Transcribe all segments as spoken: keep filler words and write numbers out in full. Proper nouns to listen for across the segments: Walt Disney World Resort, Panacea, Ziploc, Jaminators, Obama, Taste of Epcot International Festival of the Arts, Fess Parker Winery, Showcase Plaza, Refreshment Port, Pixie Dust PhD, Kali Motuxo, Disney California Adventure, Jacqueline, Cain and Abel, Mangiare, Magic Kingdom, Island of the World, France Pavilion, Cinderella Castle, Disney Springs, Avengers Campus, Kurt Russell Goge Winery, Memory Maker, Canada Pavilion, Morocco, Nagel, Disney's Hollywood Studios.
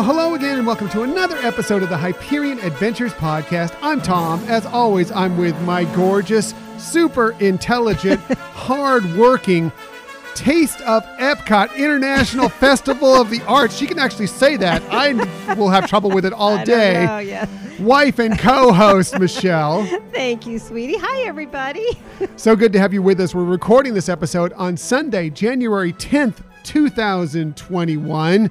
Well, hello again, and welcome to another episode of the Hyperion Adventures Podcast. I'm Tom. As always, I'm with my gorgeous, super intelligent, hard-working Taste of Epcot International Festival of the Arts. She can actually say that. I will have trouble with it all I day. Know, yeah. Wife and co-host, Michelle. Thank you, sweetie. Hi, everybody. So good to have you with us. We're recording this episode on Sunday, January tenth, two thousand twenty-one.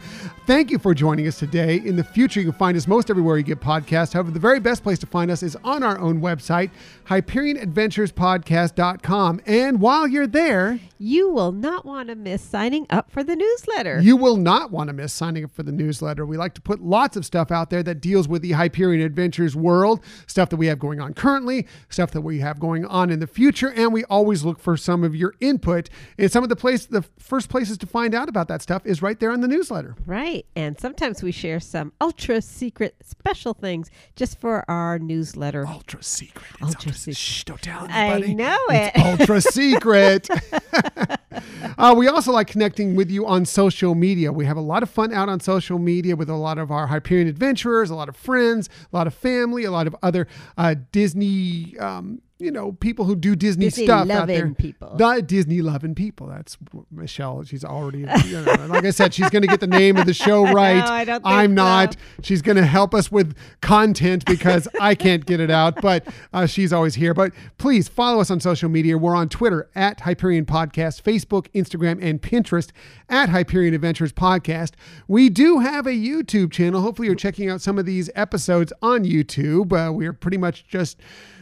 Thank you for joining us today. In the future, you can find us most everywhere you get podcasts. However, the very best place to find us is on our own website, Hyperion Adventures Podcast dot com. And while you're there, you will not want to miss signing up for the newsletter. You will not want to miss signing up for the newsletter. We like to put lots of stuff out there that deals with the Hyperion Adventures world, stuff that we have going on currently, stuff that we have going on in the future, and we always look for some of your input. And some of the place, the first places to find out about that stuff is right there in the newsletter. Right. And sometimes we share some ultra secret special things just for our newsletter. Ultra secret. It's ultra, ultra secret. Shh, don't tell anybody. I know it. It's ultra secret. uh, we also like connecting with you on social media. We have a lot of fun out on social media with a lot of our Hyperion adventurers, a lot of friends, a lot of family, a lot of other uh, Disney um you know, people who do Disney, Disney stuff out there. Disney-loving people. The Disney-loving people. That's Michelle. She's already, you know, like I said, she's going to get the name of the show right. No, I don't think I'm so. not. She's going to help us with content because I can't get it out, but uh, she's always here. But please follow us on social media. We're on Twitter at Hyperion Podcast, Facebook, Instagram, and Pinterest at Hyperion Adventures Podcast. We do have a YouTube channel. Hopefully you're checking out some of these episodes on YouTube. Uh, we're pretty much just...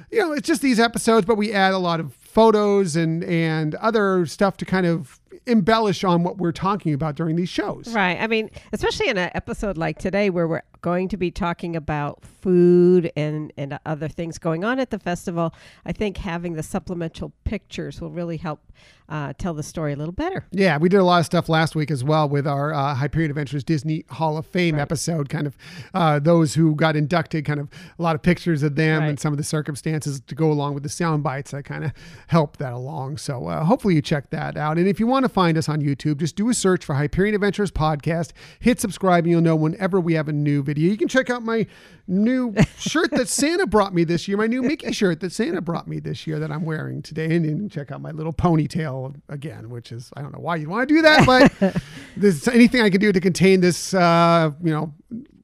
You know, it's just these episodes, but we add a lot of photos and, and other stuff to kind of embellish on what we're talking about during these shows. Right. I mean, especially in an episode like today where we're going to be talking about food and, and other things going on at the festival, I think having the supplemental pictures will really help uh, tell the story a little better. Yeah, we did a lot of stuff last week as well with our uh, Hyperion Adventures Disney Hall of Fame right. episode, kind of uh, those who got inducted, kind of a lot of pictures of them right. and some of the circumstances to go along with the sound bites that kind of help that along. So uh, hopefully you check that out. And if you want to find us on YouTube, just do a search for Hyperion Adventures Podcast, hit subscribe, and you'll know whenever we have a new video. You can check out my new shirt that Santa brought me this year, my new Mickey shirt that Santa brought me this year that I'm wearing today. And, and check out my little ponytail again, which is, I don't know why you want to do that, but there's anything I can do to contain this, uh, you know,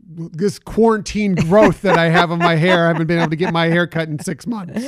this quarantine growth that I have on my hair. I haven't been able to get my hair cut in six months.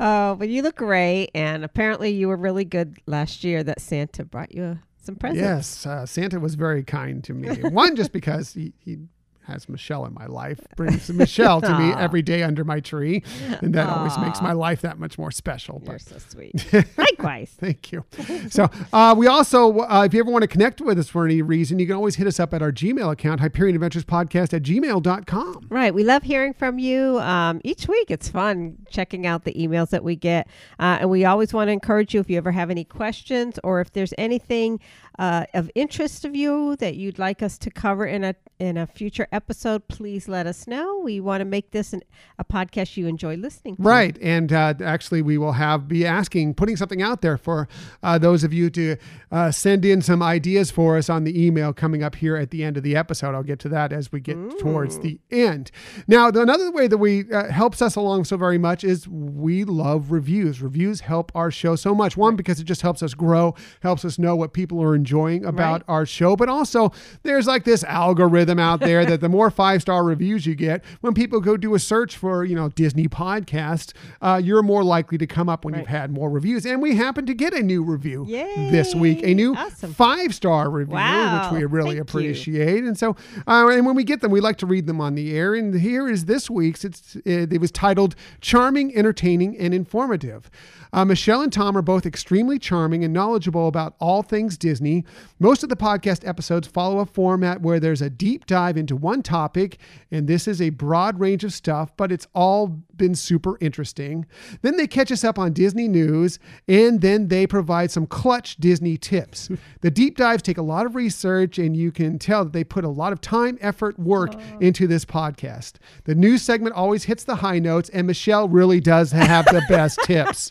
Oh, but you look great. And apparently you were really good last year that Santa brought you a, some presents. Yes. Uh, Santa was very kind to me. One, just because he, he has Michelle in my life, brings Michelle to me every day under my tree. And that Aww. always makes my life that much more special. You're but. so sweet. Likewise. Thank you. So uh, we also, uh, if you ever want to connect with us for any reason, you can always hit us up at our Gmail account, Hyperion Adventures Podcast at gmail dot com. Right. We love hearing from you um, each week. It's fun checking out the emails that we get. Uh, and we always want to encourage you if you ever have any questions or if there's anything Uh, of interest of you that you'd like us to cover in a in a future episode, please let us know. We want to make this an, a podcast you enjoy listening to. Right, and uh, actually we will have be asking, putting something out there for uh, those of you to uh, send in some ideas for us on the email coming up here at the end of the episode. I'll get to that as we get mm. towards the end. Now, the, another way that we uh, helps us along so very much is we love reviews. Reviews help our show so much. One, because it just helps us grow, helps us know what people are enjoying enjoying about right. our show, but also there's like this algorithm out there that the more five-star reviews you get, when people go do a search for, you know, Disney podcast, uh, you're more likely to come up when right. you've had more reviews. And we happen to get a new review Yay. this week, a new awesome. five-star review, wow. which we really Thank appreciate. You. And so, uh, and when we get them, we like to read them on the air. And here is this week's. It's it, it was titled "Charming, Entertaining, and Informative." Uh, Michelle and Tom are both extremely charming and knowledgeable about all things Disney. Most of the podcast episodes follow a format where there's a deep dive into one topic, and this is a broad range of stuff, but it's all been super interesting. Then they catch us up on Disney news, and then they provide some clutch Disney tips. The deep dives take a lot of research, and you can tell that they put a lot of time, effort, work Aww. into this podcast. The news segment always hits the high notes, and Michelle really does have the best tips.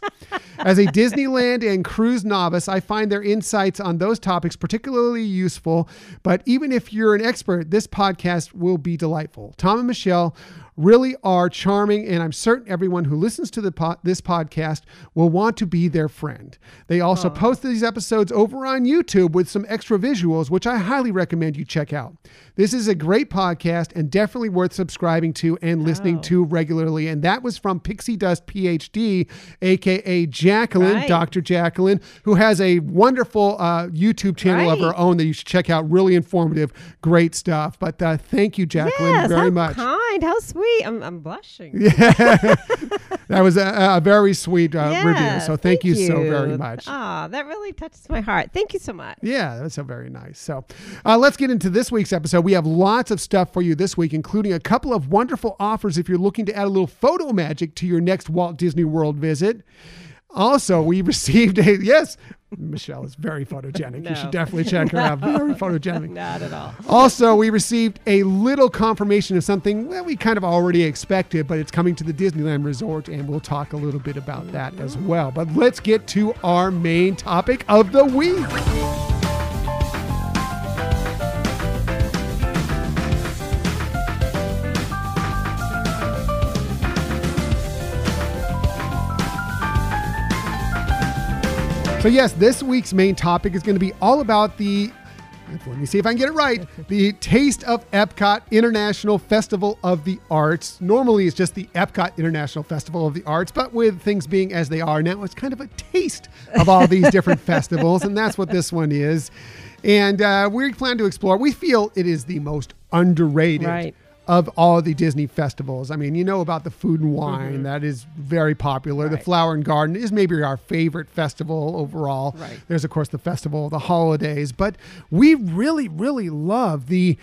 As a Disneyland and cruise novice, I find their insights on those topics particularly useful. But even if you're an expert, this podcast will be delightful. Tom and Michelle really are charming, and I'm certain everyone who listens to the po- this podcast will want to be their friend. They also Aww. post these episodes over on YouTube with some extra visuals, which I highly recommend you check out. This is a great podcast and definitely worth subscribing to and listening oh. to regularly. And that was from Pixie Dust PhD, aka Jacqueline, right. Doctor Jacqueline, who has a wonderful uh, YouTube channel right. of her own that you should check out. Really informative, great stuff. But uh, thank you, Jacqueline, yes, very how much. Kind, how sweet. I'm, I'm blushing. Yeah, that was a, a very sweet uh, yeah, review. So thank, thank you, you so very much. Ah, that really touches my heart. Thank you so much. Yeah, that's so very nice. So uh, let's get into this week's episode. We have lots of stuff for you this week, including a couple of wonderful offers if you're looking to add a little photo magic to your next Walt Disney World visit. Also, we received a, yes, Michelle is very photogenic. No. You should definitely check her no. out. Very photogenic. Not at all. Also, we received a little confirmation of something that we kind of already expected, but it's coming to the Disneyland Resort, and we'll talk a little bit about that as well. But let's get to our main topic of the week. So yes, this week's main topic is going to be all about the, let me see if I can get it right, the Taste of Epcot International Festival of the Arts. Normally it's just the Epcot International Festival of the Arts, but with things being as they are now, it's kind of a taste of all these different festivals, and that's what this one is. And uh, we plan to explore, we feel it is the most underrated right. of all the Disney festivals. I mean, you know about the food and wine. Mm-hmm. That is very popular. Right. The Flower and Garden is maybe our favorite festival overall. Right. There's, of course, the Festival of the Holidays. But we really, really love the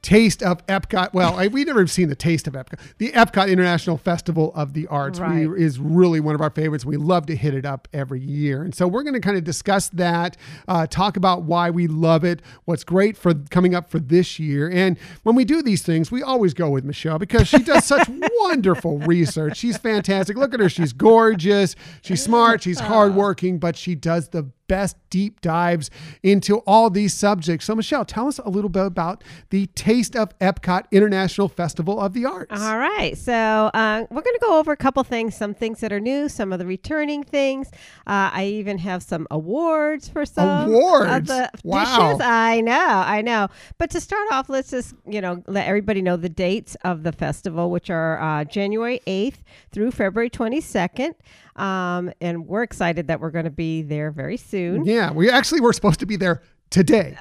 Taste of Epcot. Well, I, we never have seen the Taste of Epcot. The Epcot International Festival of the Arts right. we, is really one of our favorites. We love to hit it up every year. And so we're going to kind of discuss that, uh, talk about why we love it, what's great for coming up for this year. And when we do these things, we always go with Michelle because she does such wonderful research. She's fantastic. Look at her. She's gorgeous. She's smart. She's hardworking, but she does the best deep dives into all these subjects. So Michelle, tell us a little bit about the Taste of Epcot International Festival of the Arts. All right. So uh, we're going to go over a couple things, some things that are new, some of the returning things. Uh, I even have some awards for some awards. Of the wow. dishes. I know, I know. But to start off, let's just, you know, let everybody know the dates of the festival, which are uh, January eighth through February twenty-second. Um, and we're excited that we're going to be there very soon. Yeah, we actually were supposed to be there today.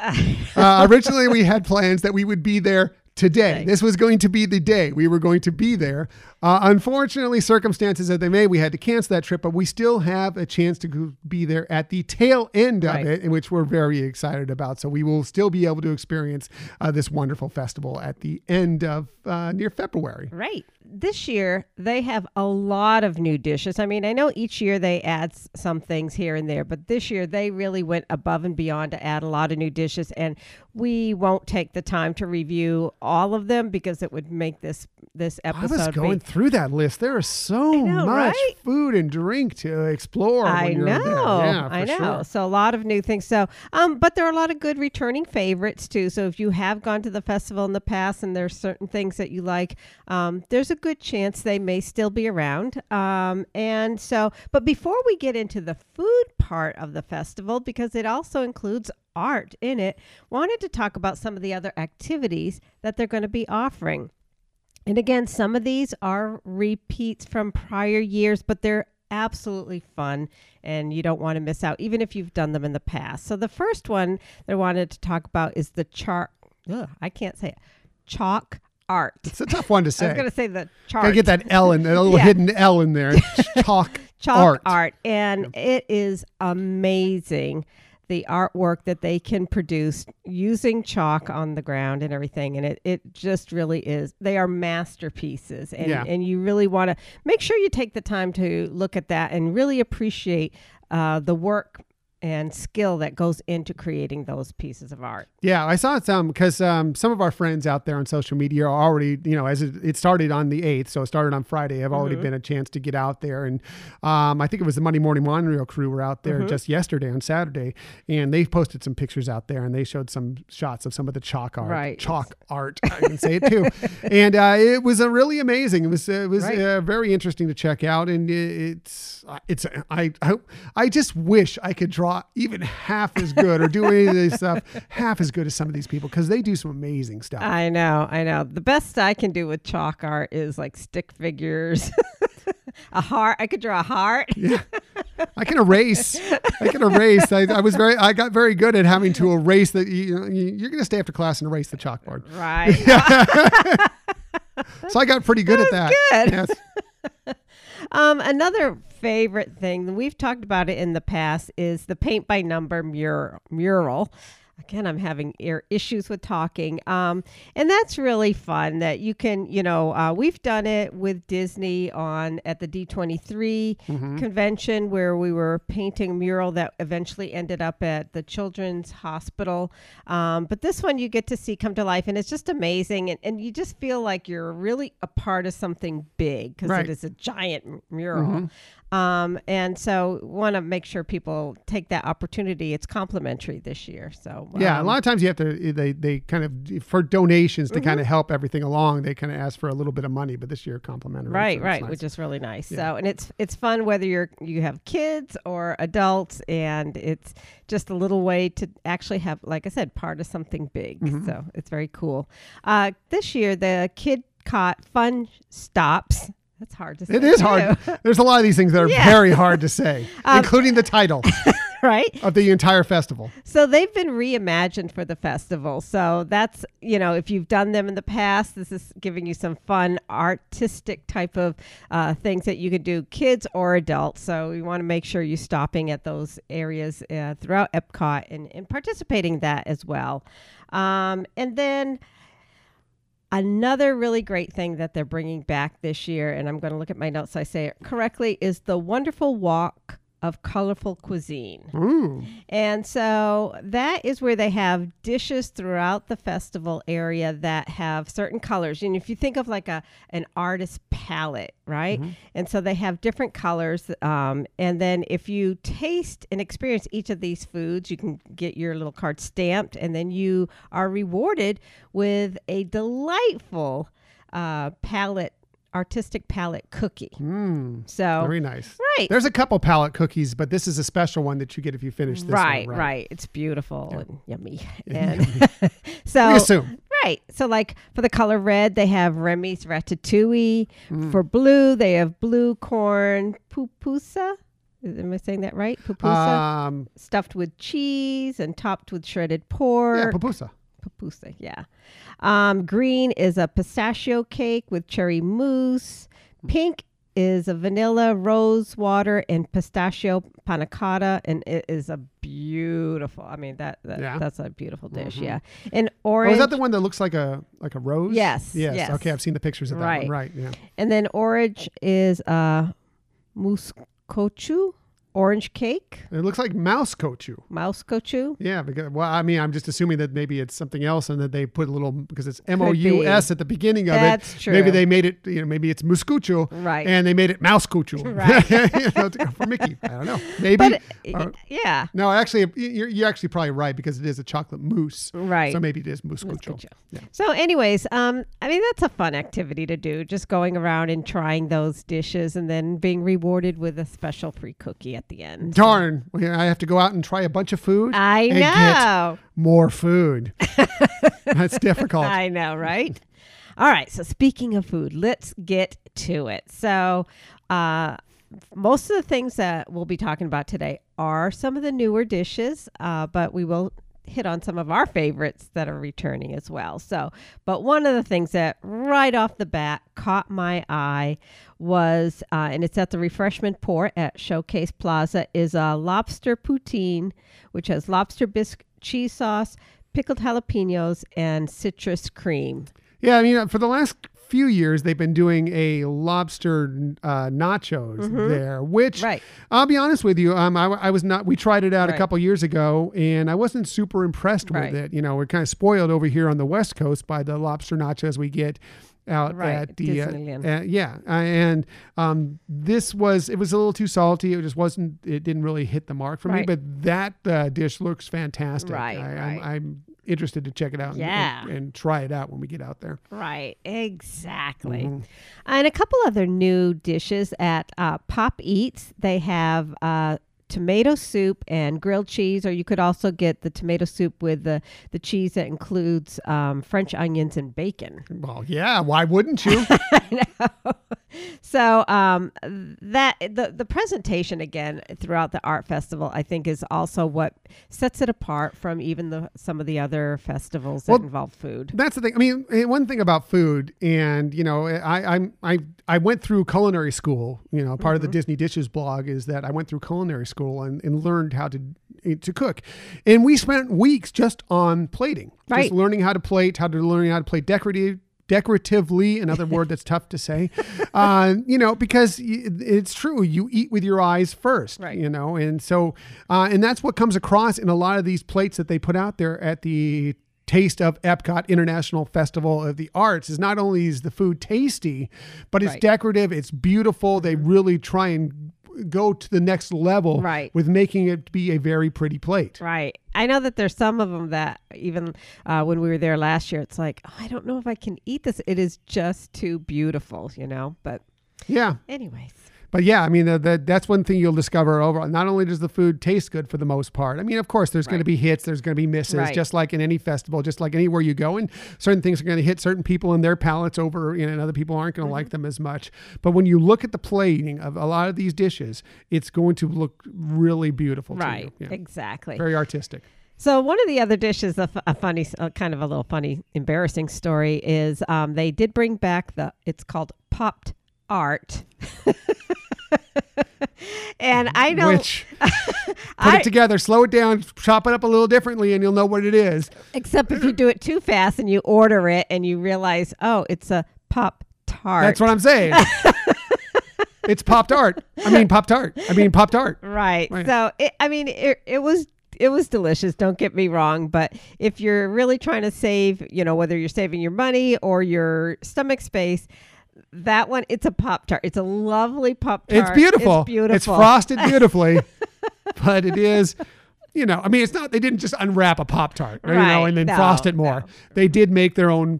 Uh, originally, we had plans that we would be there today. Right. This was going to be the day we were going to be there. Uh, unfortunately, circumstances that they may, we had to cancel that trip, but we still have a chance to be there at the tail end of right. it, which we're very excited about. So we will still be able to experience uh, this wonderful festival at the end of uh, near February. Right. This year, they have a lot of new dishes. I mean, I know each year they add some things here and there, but this year they really went above and beyond to add a lot of new dishes. And we won't take the time to review all of them because it would make this this episode. I was going be, through that list. There is so know, much right? food and drink to explore. I when you're know. There. Yeah, I know. Sure. So a lot of new things. So, um, but there are a lot of good returning favorites too. So if you have gone to the festival in the past and there's certain things that you like, um, there's a good chance they may still be around. Um, and so, but before we get into the food part of the festival, because it also includes art in it, wanted to talk about some of the other activities that they're going to be offering. And again, some of these are repeats from prior years, but they're absolutely fun and you don't want to miss out, even if you've done them in the past. So the first one that I wanted to talk about is the char- Ugh, I can't say it. Chalk art. It's a tough one to say. I was going to say the chart. Gotta get that L in, a little yeah. hidden L in there. Chalk, Chalk art. art. And yeah. it is amazing, the artwork that they can produce using chalk on the ground and everything. And it, it just really is. They are masterpieces. And, yeah. and you really want to make sure you take the time to look at that and really appreciate uh, the work and skill that goes into creating those pieces of art. Yeah, I saw some because um, some of our friends out there on social media are already, you know, as it, it started on the eighth, so it started on Friday, have mm-hmm. already been a chance to get out there. And um, I think it was the Monday Morning Monroe crew were out there mm-hmm. just yesterday on Saturday, and they posted some pictures out there, and they showed some shots of some of the chalk art. Right. Chalk art, I can say it too. And uh, it was a really amazing. It was it was right. uh, very interesting to check out, and it's it's I I, I just wish I could draw even half as good or do any of this stuff half as good as some of these people, because they do some amazing stuff. I know, I know. The best I can do with chalk art is like stick figures. A heart. I could draw a heart. Yeah. I can erase. I can erase. I, I was very. I got very good at having to erase that. You, you're going to stay after class and erase the chalkboard. Right. So I got pretty good that at that. Good. Yes. Um, another favorite thing, we've talked about it in the past, is the paint by number mural. mural. Again, I'm having ear issues with talking. Um, and that's really fun that you can, you know, uh, we've done it with Disney on at the D twenty-three mm-hmm. convention, where we were painting a mural that eventually ended up at the Children's Hospital. Um, but this one you get to see come to life, and it's just amazing. And, and you just feel like you're really a part of something big, because right. it is a giant mural. Mm-hmm. Um, and so want to make sure people take that opportunity. It's complimentary this year. So, um, yeah, a lot of times you have to, they, they kind of, for donations to mm-hmm. kind of help everything along, they kind of ask for a little bit of money, but this year complimentary. Right, so right. Nice. Which is really nice. Yeah. So, and it's, it's fun whether you're, you have kids or adults, and it's just a little way to actually have, like I said, part of something big. Mm-hmm. So it's very cool. Uh, this year, the Kid Caught Fun Stops. That's hard to say. It is too. hard. There's a lot of these things that are yeah. very hard to say, um, including the title right? of the entire festival. So they've been reimagined for the festival. So that's, you know, if you've done them in the past, this is giving you some fun, artistic type of uh, things that you can do, kids or adults. So you want to make sure you're stopping at those areas uh, throughout Epcot and, and participating in that as well. Um, and then... Another really great thing that they're bringing back this year, and I'm going to look at my notes so I say it correctly, is the Wonderful Walk of Colorful Cuisine. Ooh. And so that is where they have dishes throughout the festival area that have certain colors. And if you think of like a an artist's palette, right? Mm-hmm. And so they have different colors. Um, and then if you taste and experience each of these foods, you can get your little card stamped, and then you are rewarded with a delightful uh, palette, artistic palette cookie. Mm, so very nice. Right. There's a couple palette cookies, but this is a special one that you get if you finish this right, one. Right, right. It's beautiful yeah. and yummy. And so we assume. Right. So like for the color red, they have Remy's Ratatouille. Mm. For blue, they have blue corn pupusa. Am I saying that right? Pupusa. Um, stuffed with cheese and topped with shredded pork. Yeah, pupusa. Pupusa, yeah. Um, green is a pistachio cake with cherry mousse. Pink is a vanilla, rose water, and pistachio panna cotta, and it is a beautiful. I mean that, that yeah. that's a beautiful dish, mm-hmm. yeah. And orange. Oh, is that the one that looks like a like a rose? Yes. Yes. yes. Okay, I've seen the pictures of that right. one. Right. Yeah. And then orange is a muscochu. Orange cake. It looks like mouse kochu. Mouse kochu? Yeah. Because, well, I mean, I'm just assuming that maybe it's something else and that they put a little, because it's M O U S at the beginning of That's it. That's true. Maybe they made it, you know, maybe it's muskuchu. Right. And they made it mouse kochu. Right. You know, for Mickey. I don't know. Maybe. But, uh, yeah. No, actually, you're, you're actually probably right, because it is a chocolate mousse. Right. So maybe it is muskuchu. Yeah. So anyways, um, I mean, that's a fun activity to do, just going around and trying those dishes and then being rewarded with a special free cookie at the end. Darn. So. I have to go out and try a bunch of food. I know. And get more food. That's difficult. I know, right? All right. So speaking of food, let's get to it. So uh, most of the things that we'll be talking about today are some of the newer dishes, uh, but we will hit on some of our favorites that are returning as well. So, but one of the things that right off the bat caught my eye was, uh, and it's at the Refreshment Port at Showcase Plaza, is a lobster poutine, which has lobster bisque, cheese sauce, pickled jalapenos, and citrus cream. Yeah, I mean, for the last few years, they've been doing a lobster uh, nachos mm-hmm. there, which right. I'll be honest with you, um, I, I was not, we tried it out right. a couple years ago and I wasn't super impressed right. with it. You know, we're kind of spoiled over here on the West Coast by the lobster nachos we get out right. at the, uh, uh, yeah. Uh, and um, this was, it was a little too salty. It just wasn't, it didn't really hit the mark for right. me, but that uh, dish looks fantastic. Right, I, right. I'm, I'm interested to check it out and, yeah. and, and try it out when we get out there. Right, exactly. Mm-hmm. And a couple other new dishes at uh, Pop Eats. They have uh, tomato soup and grilled cheese, or you could also get the tomato soup with the, the cheese that includes um, French onions and bacon. Well, yeah, why wouldn't you? I know. So um, that the, the presentation, again, throughout the art festival, I think is also what sets it apart from even the some of the other festivals well, that involve food. That's the thing. I mean, one thing about food, and, you know, I I'm, I I went through culinary school. You know, part mm-hmm. of the Disney Dishes blog is that I went through culinary school And, and learned how to to cook, and we spent weeks just on plating, right. just learning how to plate, how to learning how to plate decorative, decoratively. Another word that's tough to say, uh, you know, because it's true. You eat with your eyes first, right. you know, and so uh, and that's what comes across in a lot of these plates that they put out there at the Taste of Epcot International Festival of the Arts. Is not only is the food tasty, but it's right. decorative. It's beautiful. They really try and go to the next level right. with making it be a very pretty plate. Right. I know that there's some of them that even uh, when we were there last year, it's like, oh, I don't know if I can eat this. It is just too beautiful, you know, but yeah. Anyways. But yeah, I mean, the, the, that's one thing you'll discover overall. Not only does the food taste good for the most part. I mean, of course, there's right. going to be hits. There's going to be misses, right. just like in any festival, just like anywhere you go. And certain things are going to hit certain people and their palates over, you know, and other people aren't going to mm-hmm. like them as much. But when you look at the plating of a lot of these dishes, it's going to look really beautiful right. to you. Yeah. Exactly. Very artistic. So one of the other dishes, a, f- a funny, a kind of a little funny, embarrassing story is um, they did bring back the, it's called popped art. And I know Which, put I, it together, slow it down, chop it up a little differently, and you'll know what it is. Except if you do it too fast and you order it and you realize, oh, it's a Pop-Tart. That's what I'm saying. It's Pop-Tart. I mean, Pop-Tart. I mean, Pop-Tart. Right. right. So, it, I mean, it, it was It was delicious. Don't get me wrong. But if you're really trying to save, you know, whether you're saving your money or your stomach space, that one, it's a Pop-Tart. It's a lovely Pop-Tart. It's beautiful. It's beautiful. It's frosted beautifully, but it is, you know, I mean, it's not, they didn't just unwrap a Pop-Tart, right, you know, and then no, frost it more. No. They did make their own,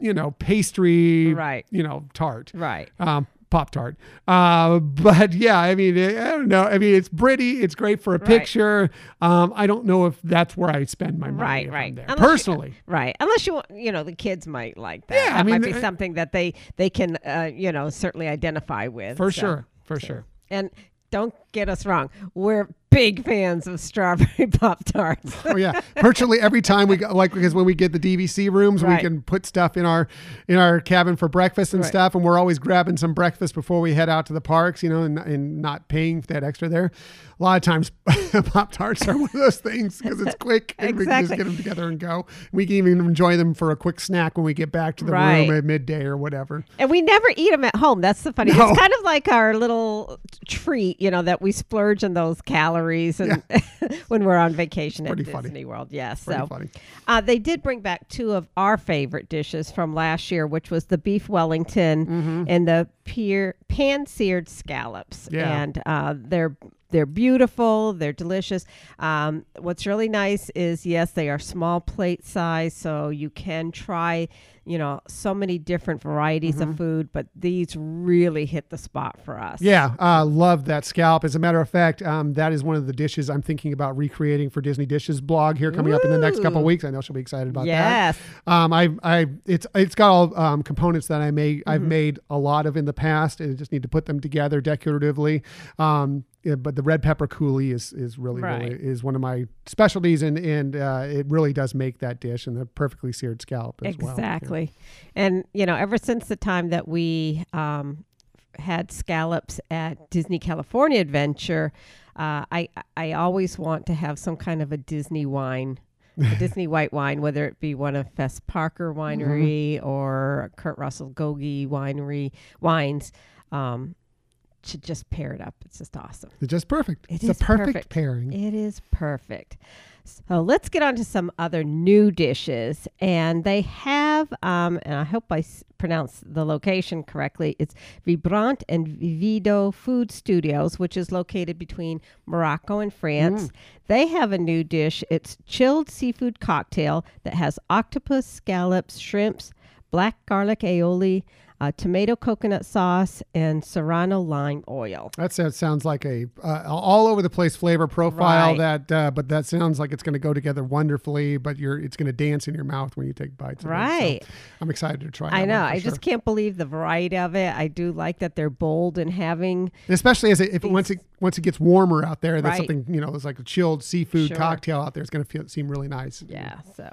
you know, pastry, right. you know, tart. Right. Um, Pop-Tart. Uh, but yeah, I mean, I don't know. I mean, it's pretty. It's great for a right. picture. Um, I don't know if that's where I spend my money. Right, right. There. Personally. You, right. Unless you want, you know, the kids might like that. Yeah, that I mean, might be I, something that they, they can, uh, you know, certainly identify with. For so. sure. For so. sure. And don't get us wrong. We're big fans of strawberry Pop-Tarts. Oh yeah, virtually every time we go, like, because when we get the D V C rooms, right. we can put stuff in our in our cabin for breakfast and right. stuff, and we're always grabbing some breakfast before we head out to the parks, you know, and, and not paying for that extra there. A lot of times, Pop-Tarts are one of those things because it's quick, and exactly. we can just get them together and go. We can even enjoy them for a quick snack when we get back to the right. room at midday or whatever. And we never eat them at home. That's the funny. No. It's kind of like our little treat, you know, that we splurge in those calories. And yeah. when we're on vacation Pretty at funny. Disney World. Yes. Yeah, so uh, they did bring back two of our favorite dishes from last year, which was the beef Wellington mm-hmm. and the pear, pan-seared scallops. Yeah. And uh, they're they're beautiful. They're delicious. Um, what's really nice is, yes, they are small plate size, so you can try, you know, so many different varieties mm-hmm. of food, but these really hit the spot for us. Yeah, I uh, love that scallop. As a matter of fact, um, that is one of the dishes I'm thinking about recreating for Disney Dishes blog here coming Ooh. up in the next couple of weeks. I know she'll be excited about yes. that. Um, I, I, it's it's got all um, components that I may mm-hmm. I've made a lot of in the past, and I just need to put them together decoratively. Um, Yeah, but the red pepper coulis is is really, right. really is one of my specialties, and and uh, it really does make that dish and the perfectly seared scallop as exactly. well. Exactly, yeah. And you know, ever since the time that we um, had scallops at Disney California Adventure, uh, I I always want to have some kind of a Disney wine. the Disney white wine, whether it be one of Fess Parker Winery mm-hmm. or Kurt Russell Goge Winery wines, um, to just pair it up. It's just awesome. It's just perfect. It it's is a perfect, perfect pairing. It is perfect. So let's get on to some other new dishes. And they have, um, and I hope I s- pronounce the location correctly, it's Vibrant and Vivido Food Studios, which is located between Morocco and France. Mm. They have a new dish. It's chilled seafood cocktail that has octopus, scallops, shrimps, black garlic aioli, Uh, tomato coconut sauce, and serrano lime oil. That sounds like a uh, all over the place flavor profile. Right. That, uh, but that sounds like it's going to go together wonderfully. But you're, it's going to dance in your mouth when you take bites. Right. Of it. So I'm excited to try. I know. I sure. just can't believe the variety of it. I do like that they're bold in having, especially as it, if it, once it once it gets warmer out there. That's right. Something, you know, it's like a chilled seafood sure. cocktail out there. It's going to feel seem really nice. Yeah. So.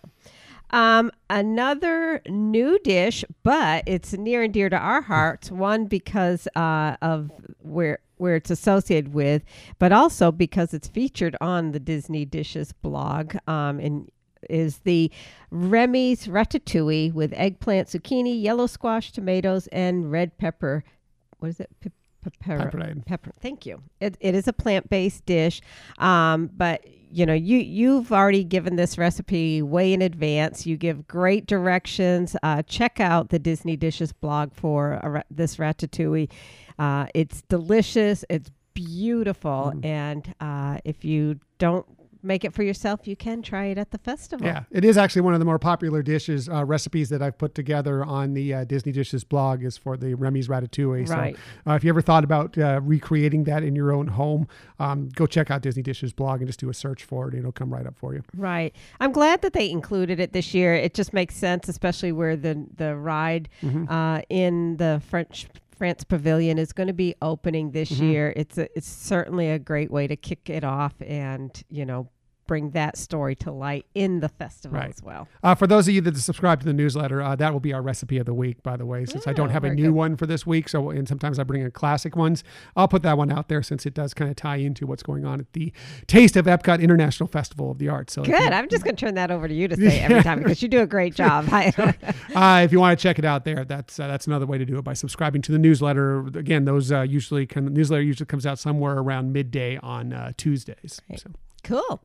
Um, another new dish, but it's near and dear to our hearts. One, because uh, of where where it's associated with, but also because it's featured on the Disney Dishes blog, um, and is the Remy's Ratatouille with eggplant, zucchini, yellow squash, tomatoes, and red pepper. What is it? Pe- Pepperade. Pepper. Thank you. It, it is a plant-based dish, um, but you know, you you've already given this recipe way in advance. You give great directions. Uh, check out the Disney Dishes blog for a, this ratatouille. Uh, it's delicious. It's beautiful, mm. and uh, if you don't make it for yourself, you can try it at the festival. Yeah, it is actually one of the more popular dishes, uh, recipes that I've put together on the uh, Disney Dishes blog is for the Remy's Ratatouille. Right. So uh, if you ever thought about uh, recreating that in your own home, um, go check out Disney Dishes blog and just do a search for it. It'll come right up for you. Right. I'm glad that they included it this year. It just makes sense, especially where the, the ride mm-hmm. uh, in the French France Pavilion is going to be opening this mm-hmm. year. It's a, it's certainly a great way to kick it off and, you know, bring that story to light in the festival right. as well. Uh, for those of you that subscribe to the newsletter, uh, that will be our recipe of the week, by the way, since yeah, I don't have a new good. one for this week. So, and sometimes I bring in classic ones. I'll put that one out there since it does kind of tie into what's going on at the Taste of Epcot International Festival of the Arts. So good. I'm just going to turn that over to you to say every time because you do a great job. uh, if you want to check it out there, that's uh, that's another way to do it, by subscribing to the newsletter. Again, those uh, usually come, the newsletter usually comes out somewhere around midday on uh, Tuesdays. Right. So. Cool.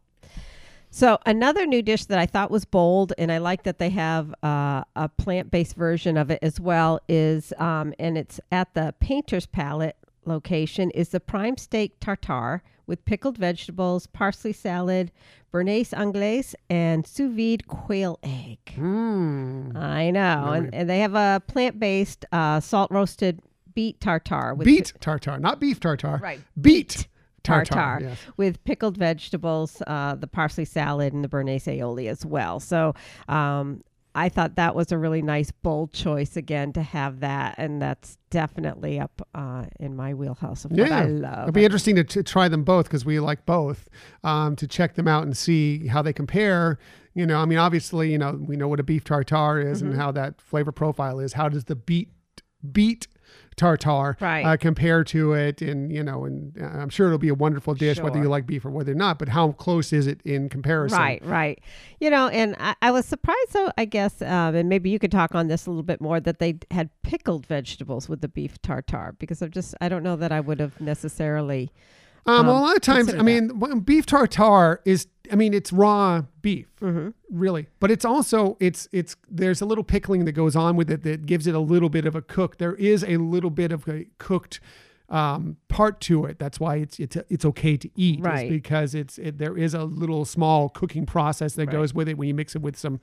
So another new dish that I thought was bold, and I like that they have uh, a plant-based version of it as well, is, um, and it's at the Painter's Palette location, is the prime steak tartare with pickled vegetables, parsley salad, béarnaise anglaise, and sous vide quail egg. Mm. I know. No, and, and they have a plant-based uh, salt-roasted beet tartare. With beet p- tartare, not beef tartare. Right. Beet. Tartar, tartar yes. with pickled vegetables, uh, the parsley salad, and the béarnaise aioli as well. So um, I thought that was a really nice, bold choice, again, to have that. And that's definitely up uh, in my wheelhouse of yeah. what I love. It'll be interesting to, to try them both because we like both, um, to check them out and see how they compare. You know, I mean, obviously, you know, we know what a beef tartare is mm-hmm. and how that flavor profile is. How does the beet beet tartare right. uh, compared to it, and you know, and uh, I'm sure it'll be a wonderful dish sure. whether you like beef or whether not, but how close is it in comparison? Right, right. You know, and I, I was surprised, though, I guess, um, and maybe you could talk on this a little bit more, that they had pickled vegetables with the beef tartare, because I'm just, I don't know that I would have necessarily um, um a lot of times, I mean, that. Beef tartare is, I mean, it's raw beef, mm-hmm. really. But it's also, it's it's there's a little pickling that goes on with it that gives it a little bit of a cook. There is a little bit of a cooked um, part to it. That's why it's it's it's okay to eat, right. is because it's it, there is a little small cooking process that right. goes with it when you mix it with some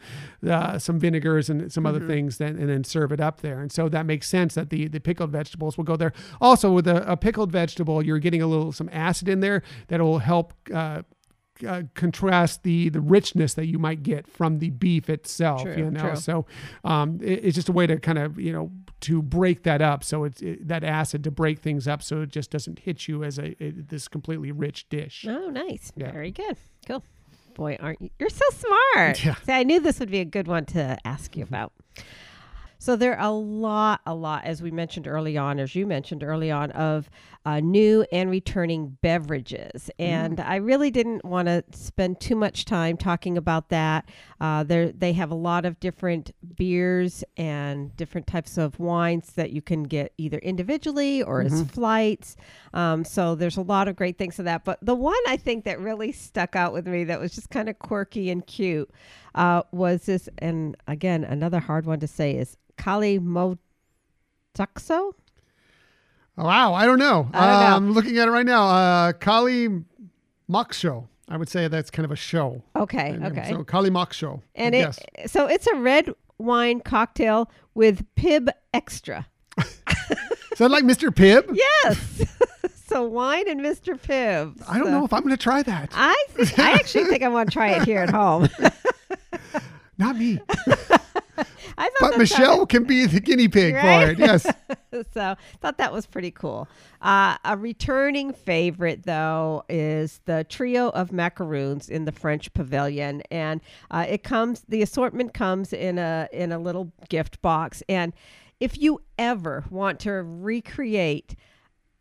uh, some vinegars and some mm-hmm. other things, then and then serve it up there. And so that makes sense that the the pickled vegetables will go there. Also, with a, a pickled vegetable, you're getting a little some acid in there that will help. Uh, Uh, contrast the the richness that you might get from the beef itself, true, you know. True. So um, it, it's just a way to kind of, you know, to break that up. So it's it, that acid to break things up, so it just doesn't hit you as a it, this completely rich dish. Oh, nice! Yeah. Very good. Cool. Boy, aren't you? You're so smart. Yeah. See, I knew this would be a good one to ask you about. So there are a lot, a lot, as we mentioned early on, as you mentioned early on, of uh, new and returning beverages. And mm. I really didn't want to spend too much time talking about that. Uh, there, they have a lot of different beers and different types of wines that you can get either individually or mm-hmm. as flights. Um, so there's a lot of great things to that. But the one I think that really stuck out with me that was just kind of quirky and cute uh, was this, and again, another hard one to say is Kali Motuxo? Wow, I don't know. I don't know. Uh, I'm looking at it right now. Uh, Kali Motuxo. I would say that's kind of a show. Okay, and, okay. So Kali Motuxo. And it, yes. So it's a red wine cocktail with Pib Extra. Sound like Mister Pibb? Yes. So wine and Mister Pibb. So. I don't know if I'm going to try that. I think, I actually think I want to try it here at home. Not me. I but Michelle sounded, can be the guinea pig right? for it, yes. So thought that was pretty cool. Uh, a returning favorite, though, is the trio of macaroons in the French Pavilion. And uh, it comes, the assortment comes in a in a little gift box. And if you ever want to recreate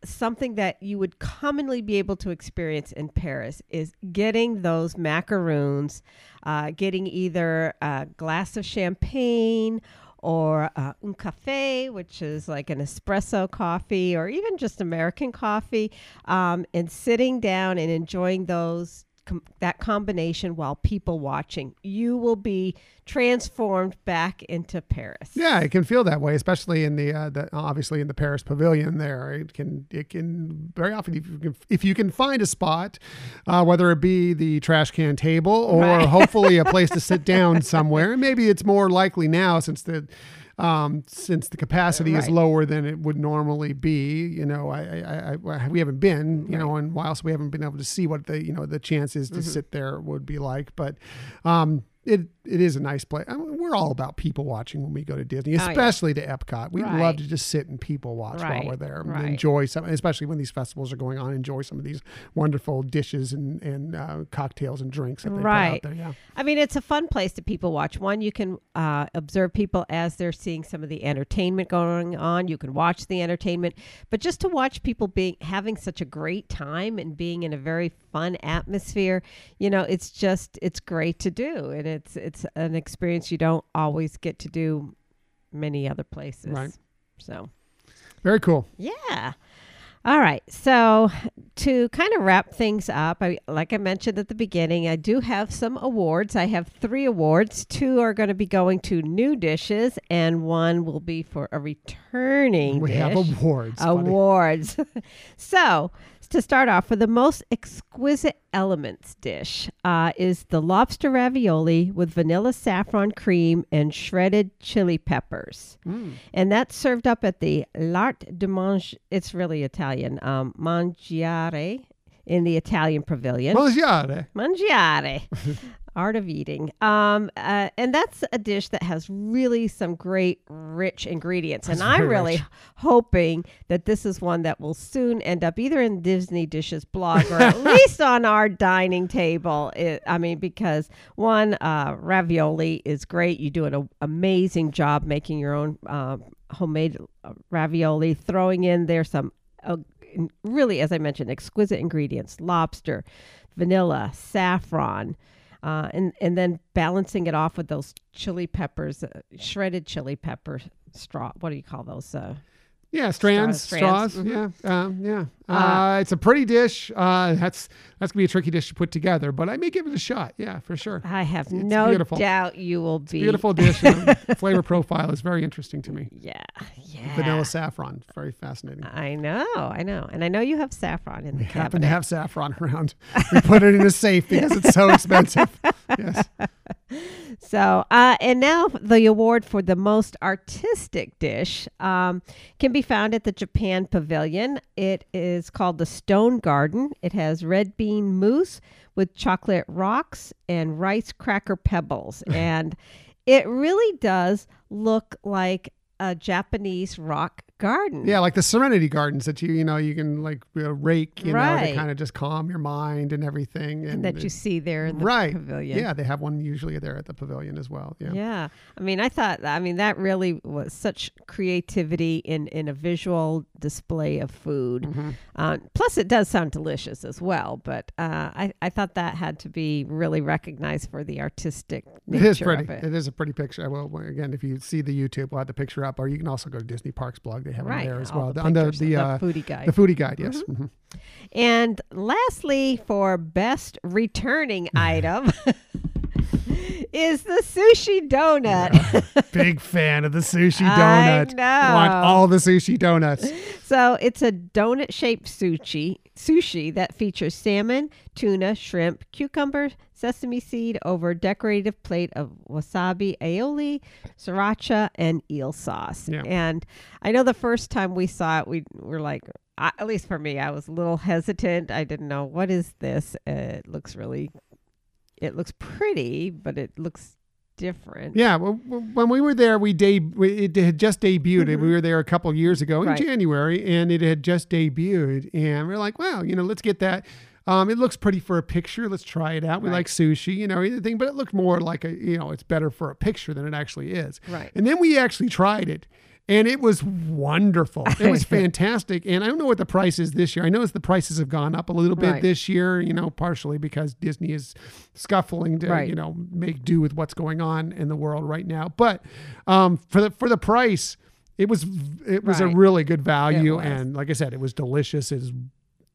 something that you would commonly be able to experience in Paris, is getting those macaroons, uh, getting either a glass of champagne or uh, un café, which is like an espresso coffee, or even just American coffee, um, and sitting down and enjoying those Com- that combination while people watching. You will be transformed back into Paris. Yeah, it can feel that way, especially in the, uh, the obviously in the Paris Pavilion there. It can it can very often, if you can, if you can find a spot, uh, whether it be the trash can table or right. hopefully a place to sit down somewhere. And maybe it's more likely now since the Um, since the capacity right. is lower than it would normally be, you know, I, I, I we haven't been, you right. know, and whilst we haven't been able to see what the, you know, the chances to mm-hmm. sit there would be like, but, um, it, it is a nice place. I mean, we're all about people watching when we go to Disney, especially oh, yeah. to Epcot. We right. love to just sit and people watch right. while we're there and right. enjoy some, especially when these festivals are going on, enjoy some of these wonderful dishes and, and uh, cocktails and drinks that they right. put out there. Yeah. I mean, it's a fun place to people watch. One, you can uh, observe people as they're seeing some of the entertainment going on. You can watch the entertainment, but just to watch people being having such a great time and being in a very fun atmosphere, you know, it's just, it's great to do. And it It's it's an experience you don't always get to do many other places. Right. So very cool. Yeah. All right. So to kind of wrap things up, I, like I mentioned at the beginning, I do have some awards. I have three awards. Two are going to be going to new dishes, and one will be for a returning we dish. We have awards. Awards. So to start off, for the most exquisite elements dish uh, is the lobster ravioli with vanilla saffron cream and shredded chili peppers. Mm. And that's served up at the L'Art de Mange, it's really Italian, um, Mangiare in the Italian Pavilion. Mangiare. Mangiare. Art of eating. Um, uh, and that's a dish that has really some great, rich ingredients. That's and I'm really rich. hoping that this is one that will soon end up either in Disney Dishes blog or at least on our dining table. It, I mean, because one, uh, ravioli is great. You do an a, amazing job making your own uh, homemade ravioli, throwing in there some uh, really, as I mentioned, exquisite ingredients, lobster, vanilla, saffron, Uh, and, and then balancing it off with those chili peppers, uh, shredded chili pepper straw. What do you call those? Uh, yeah, strands, straws. straws mm-hmm. Yeah, um, yeah. Uh, uh, it's a pretty dish. Uh, that's that's gonna be a tricky dish to put together, but I may give it a shot. Yeah, for sure. I have it's no beautiful. doubt you will be. It's a beautiful dish. The flavor profile is very interesting to me. Yeah, yeah. Vanilla saffron, very fascinating. I know, I know, and I know you have saffron in we the cabinet. We happen to have saffron around. We put it in a safe because it's so expensive. Yes. So, uh, and now the award for the most artistic dish um, can be found at the Japan Pavilion. It is called the Stone Garden. It has red bean mousse with chocolate rocks and rice cracker pebbles. And it really does look like a Japanese rock garden. Yeah, like the serenity gardens that you, you know, you can like uh, rake, you right. know, to kind of just calm your mind and everything. And that you see there in the right. pavilion. Yeah, they have one usually there at the pavilion as well. Yeah. Yeah. I mean, I thought, I mean, that really was such creativity in, in a visual display of food. Mm-hmm. Uh, plus, it does sound delicious as well. But uh, I, I thought that had to be really recognized for the artistic nature it is pretty. of it. It is a pretty picture. Well, again, if you see the YouTube, we'll have the picture up. Or you can also go to Disney Parks blog. They have right. it there as All well. The on the, the, uh, the foodie guide. The foodie guide, yes. Mm-hmm. Mm-hmm. And lastly, for best returning item... is the sushi donut. Yeah, big fan of the sushi donut. I know. Want all the sushi donuts. So it's a donut-shaped sushi, sushi that features salmon, tuna, shrimp, cucumber, sesame seed over a decorative plate of wasabi, aioli, sriracha, and eel sauce. Yeah. And I know the first time we saw it, we were like... I, at least for me, I was a little hesitant. I didn't know, what is this? Uh, it looks really... It looks pretty, but it looks different. Yeah. Well, when we were there, we, de- we it had just debuted. Mm-hmm. We were there a couple of years ago in right. January, and it had just debuted. And we we're like, wow, you know, let's get that. Um, it looks pretty for a picture. Let's try it out. We right. like sushi, you know, everything, but it looked more like a, you know, it's better for a picture than it actually is. Right. And then we actually tried it. And it was wonderful. It was fantastic. And I don't know what the price is this year. I noticed the prices have gone up a little bit right. this year, you know, partially because Disney is scuffling to, right. you know, make do with what's going on in the world right now. But um, for the for the price, it was it was right. a really good value. And like I said, it was delicious. It was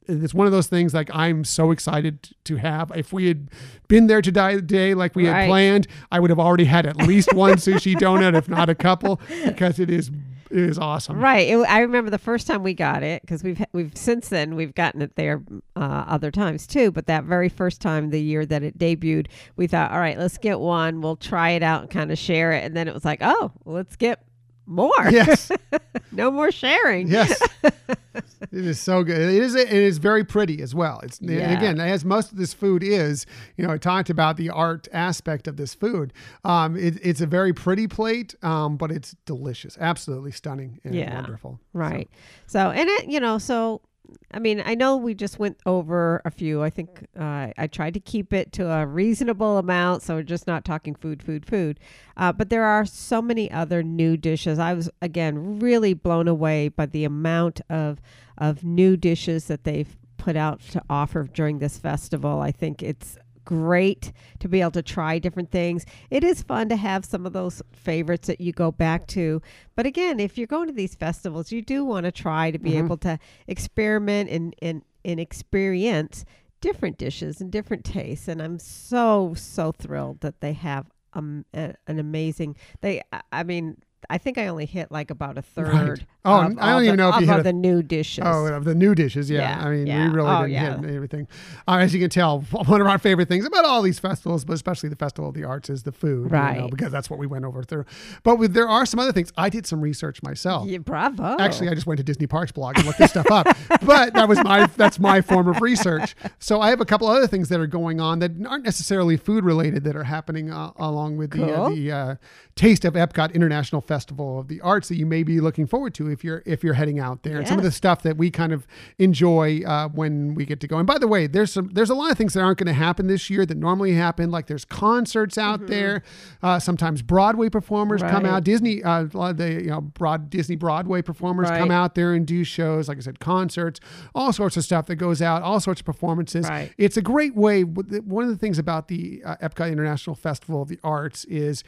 It's one of those things like I'm so excited to have. If we had been there today like we right. had planned, I would have already had at least one sushi donut, if not a couple, because it is it is awesome. Right. It, I remember the first time we got it, because we've we've since then we've gotten it there uh, other times too. But that very first time, the year that it debuted, we thought, all right, let's get one. We'll try it out and kind of share it. And then it was like, oh, well, let's get more. Yes. No more sharing. Yes. It is so good. It is, it is very pretty as well. It's yeah. and again, as most of this food is, you know, I talked about the art aspect of this food. Um, it, it's a very pretty plate, um, but it's delicious, absolutely stunning and yeah. wonderful. Right. So. so, and it, you know, so, I mean, I know we just went over a few. I think uh, I tried to keep it to a reasonable amount, so we're just not talking food, food, food. Uh, but there are so many other new dishes. I was, again, really blown away by the amount of of new dishes that they've put out to offer during this festival. I think it's great to be able to try different things. It is fun to have some of those favorites that you go back to. But again, if you're going to these festivals, you do want to try to be mm-hmm. able to experiment and, and, and experience different dishes and different tastes. And I'm so, so thrilled that they have um, a, an amazing... They, I mean... I think I only hit like about a third. Right. Oh, of I don't even the, know if you hit a, the new dishes. Oh, of the new dishes, yeah. yeah I mean, yeah. we really oh, didn't yeah. hit everything. Uh, as you can tell, one of our favorite things about all these festivals, but especially the Festival of the Arts, is the food, right? You know, because that's what we went over through. But with, there are some other things. I did some research myself. Yeah, bravo. Actually, I just went to Disney Parks blog and looked this stuff up. But that was my that's my form of research. So I have a couple other things that are going on that aren't necessarily food related that are happening uh, along with cool. the uh, the uh, Taste of Epcot International Festival of the Arts that you may be looking forward to if you're if you're heading out there. Yes. And some of the stuff that we kind of enjoy uh, when we get to go. And by the way, there's some there's a lot of things that aren't going to happen this year that normally happen. Like there's concerts out mm-hmm. there. Uh, sometimes Broadway performers right. come out. Disney uh, the you know broad Disney Broadway performers right. come out there and do shows. Like I said, concerts, all sorts of stuff that goes out, all sorts of performances. Right. It's a great way. One of the things about the uh, Epcot International Festival of the Arts is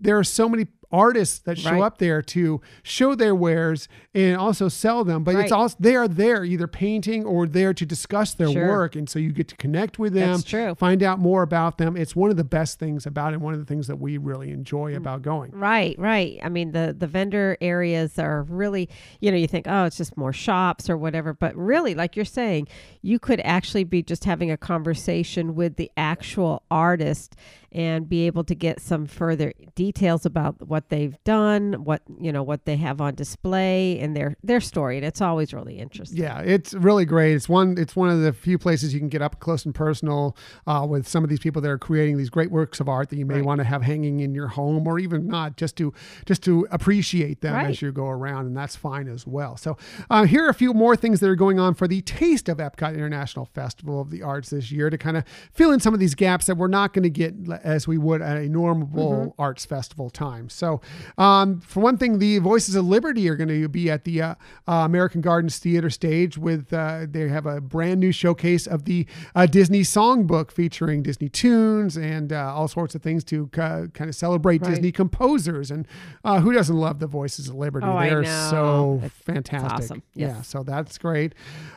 there are so many artists that show right. up there to show their wares and also sell them, but right. it's also they are there either painting or there to discuss their sure. work, and so you get to connect with them. That's true. Find out more about them. It's one of the best things about it, one of the things that we really enjoy about going. Right, right. I mean, the the vendor areas are really, you know, you think, oh, it's just more shops or whatever, but really, like you're saying, you could actually be just having a conversation with the actual artist and be able to get some further details about what what they've done, what, you know, what they have on display and their, their story. And it's always really interesting. Yeah, it's really great. It's one, it's one of the few places you can get up close and personal uh, with some of these people that are creating these great works of art that you may right. want to have hanging in your home or even not, just to, just to appreciate them right. as you go around. And that's fine as well. So uh, here are a few more things that are going on for the Taste of Epcot International Festival of the Arts this year to kind of fill in some of these gaps that we're not going to get as we would at a normal mm-hmm. arts festival time. So um, for one thing, the Voices of Liberty are going to be at the uh, uh, American Gardens Theater stage with, uh, they have a brand new showcase of the uh, Disney songbook featuring Disney tunes and uh, all sorts of things to uh, kind of celebrate right. Disney composers. And uh, who doesn't love the Voices of Liberty? Oh, They're so that's, fantastic. That's awesome. Yes. Yeah, so that's great.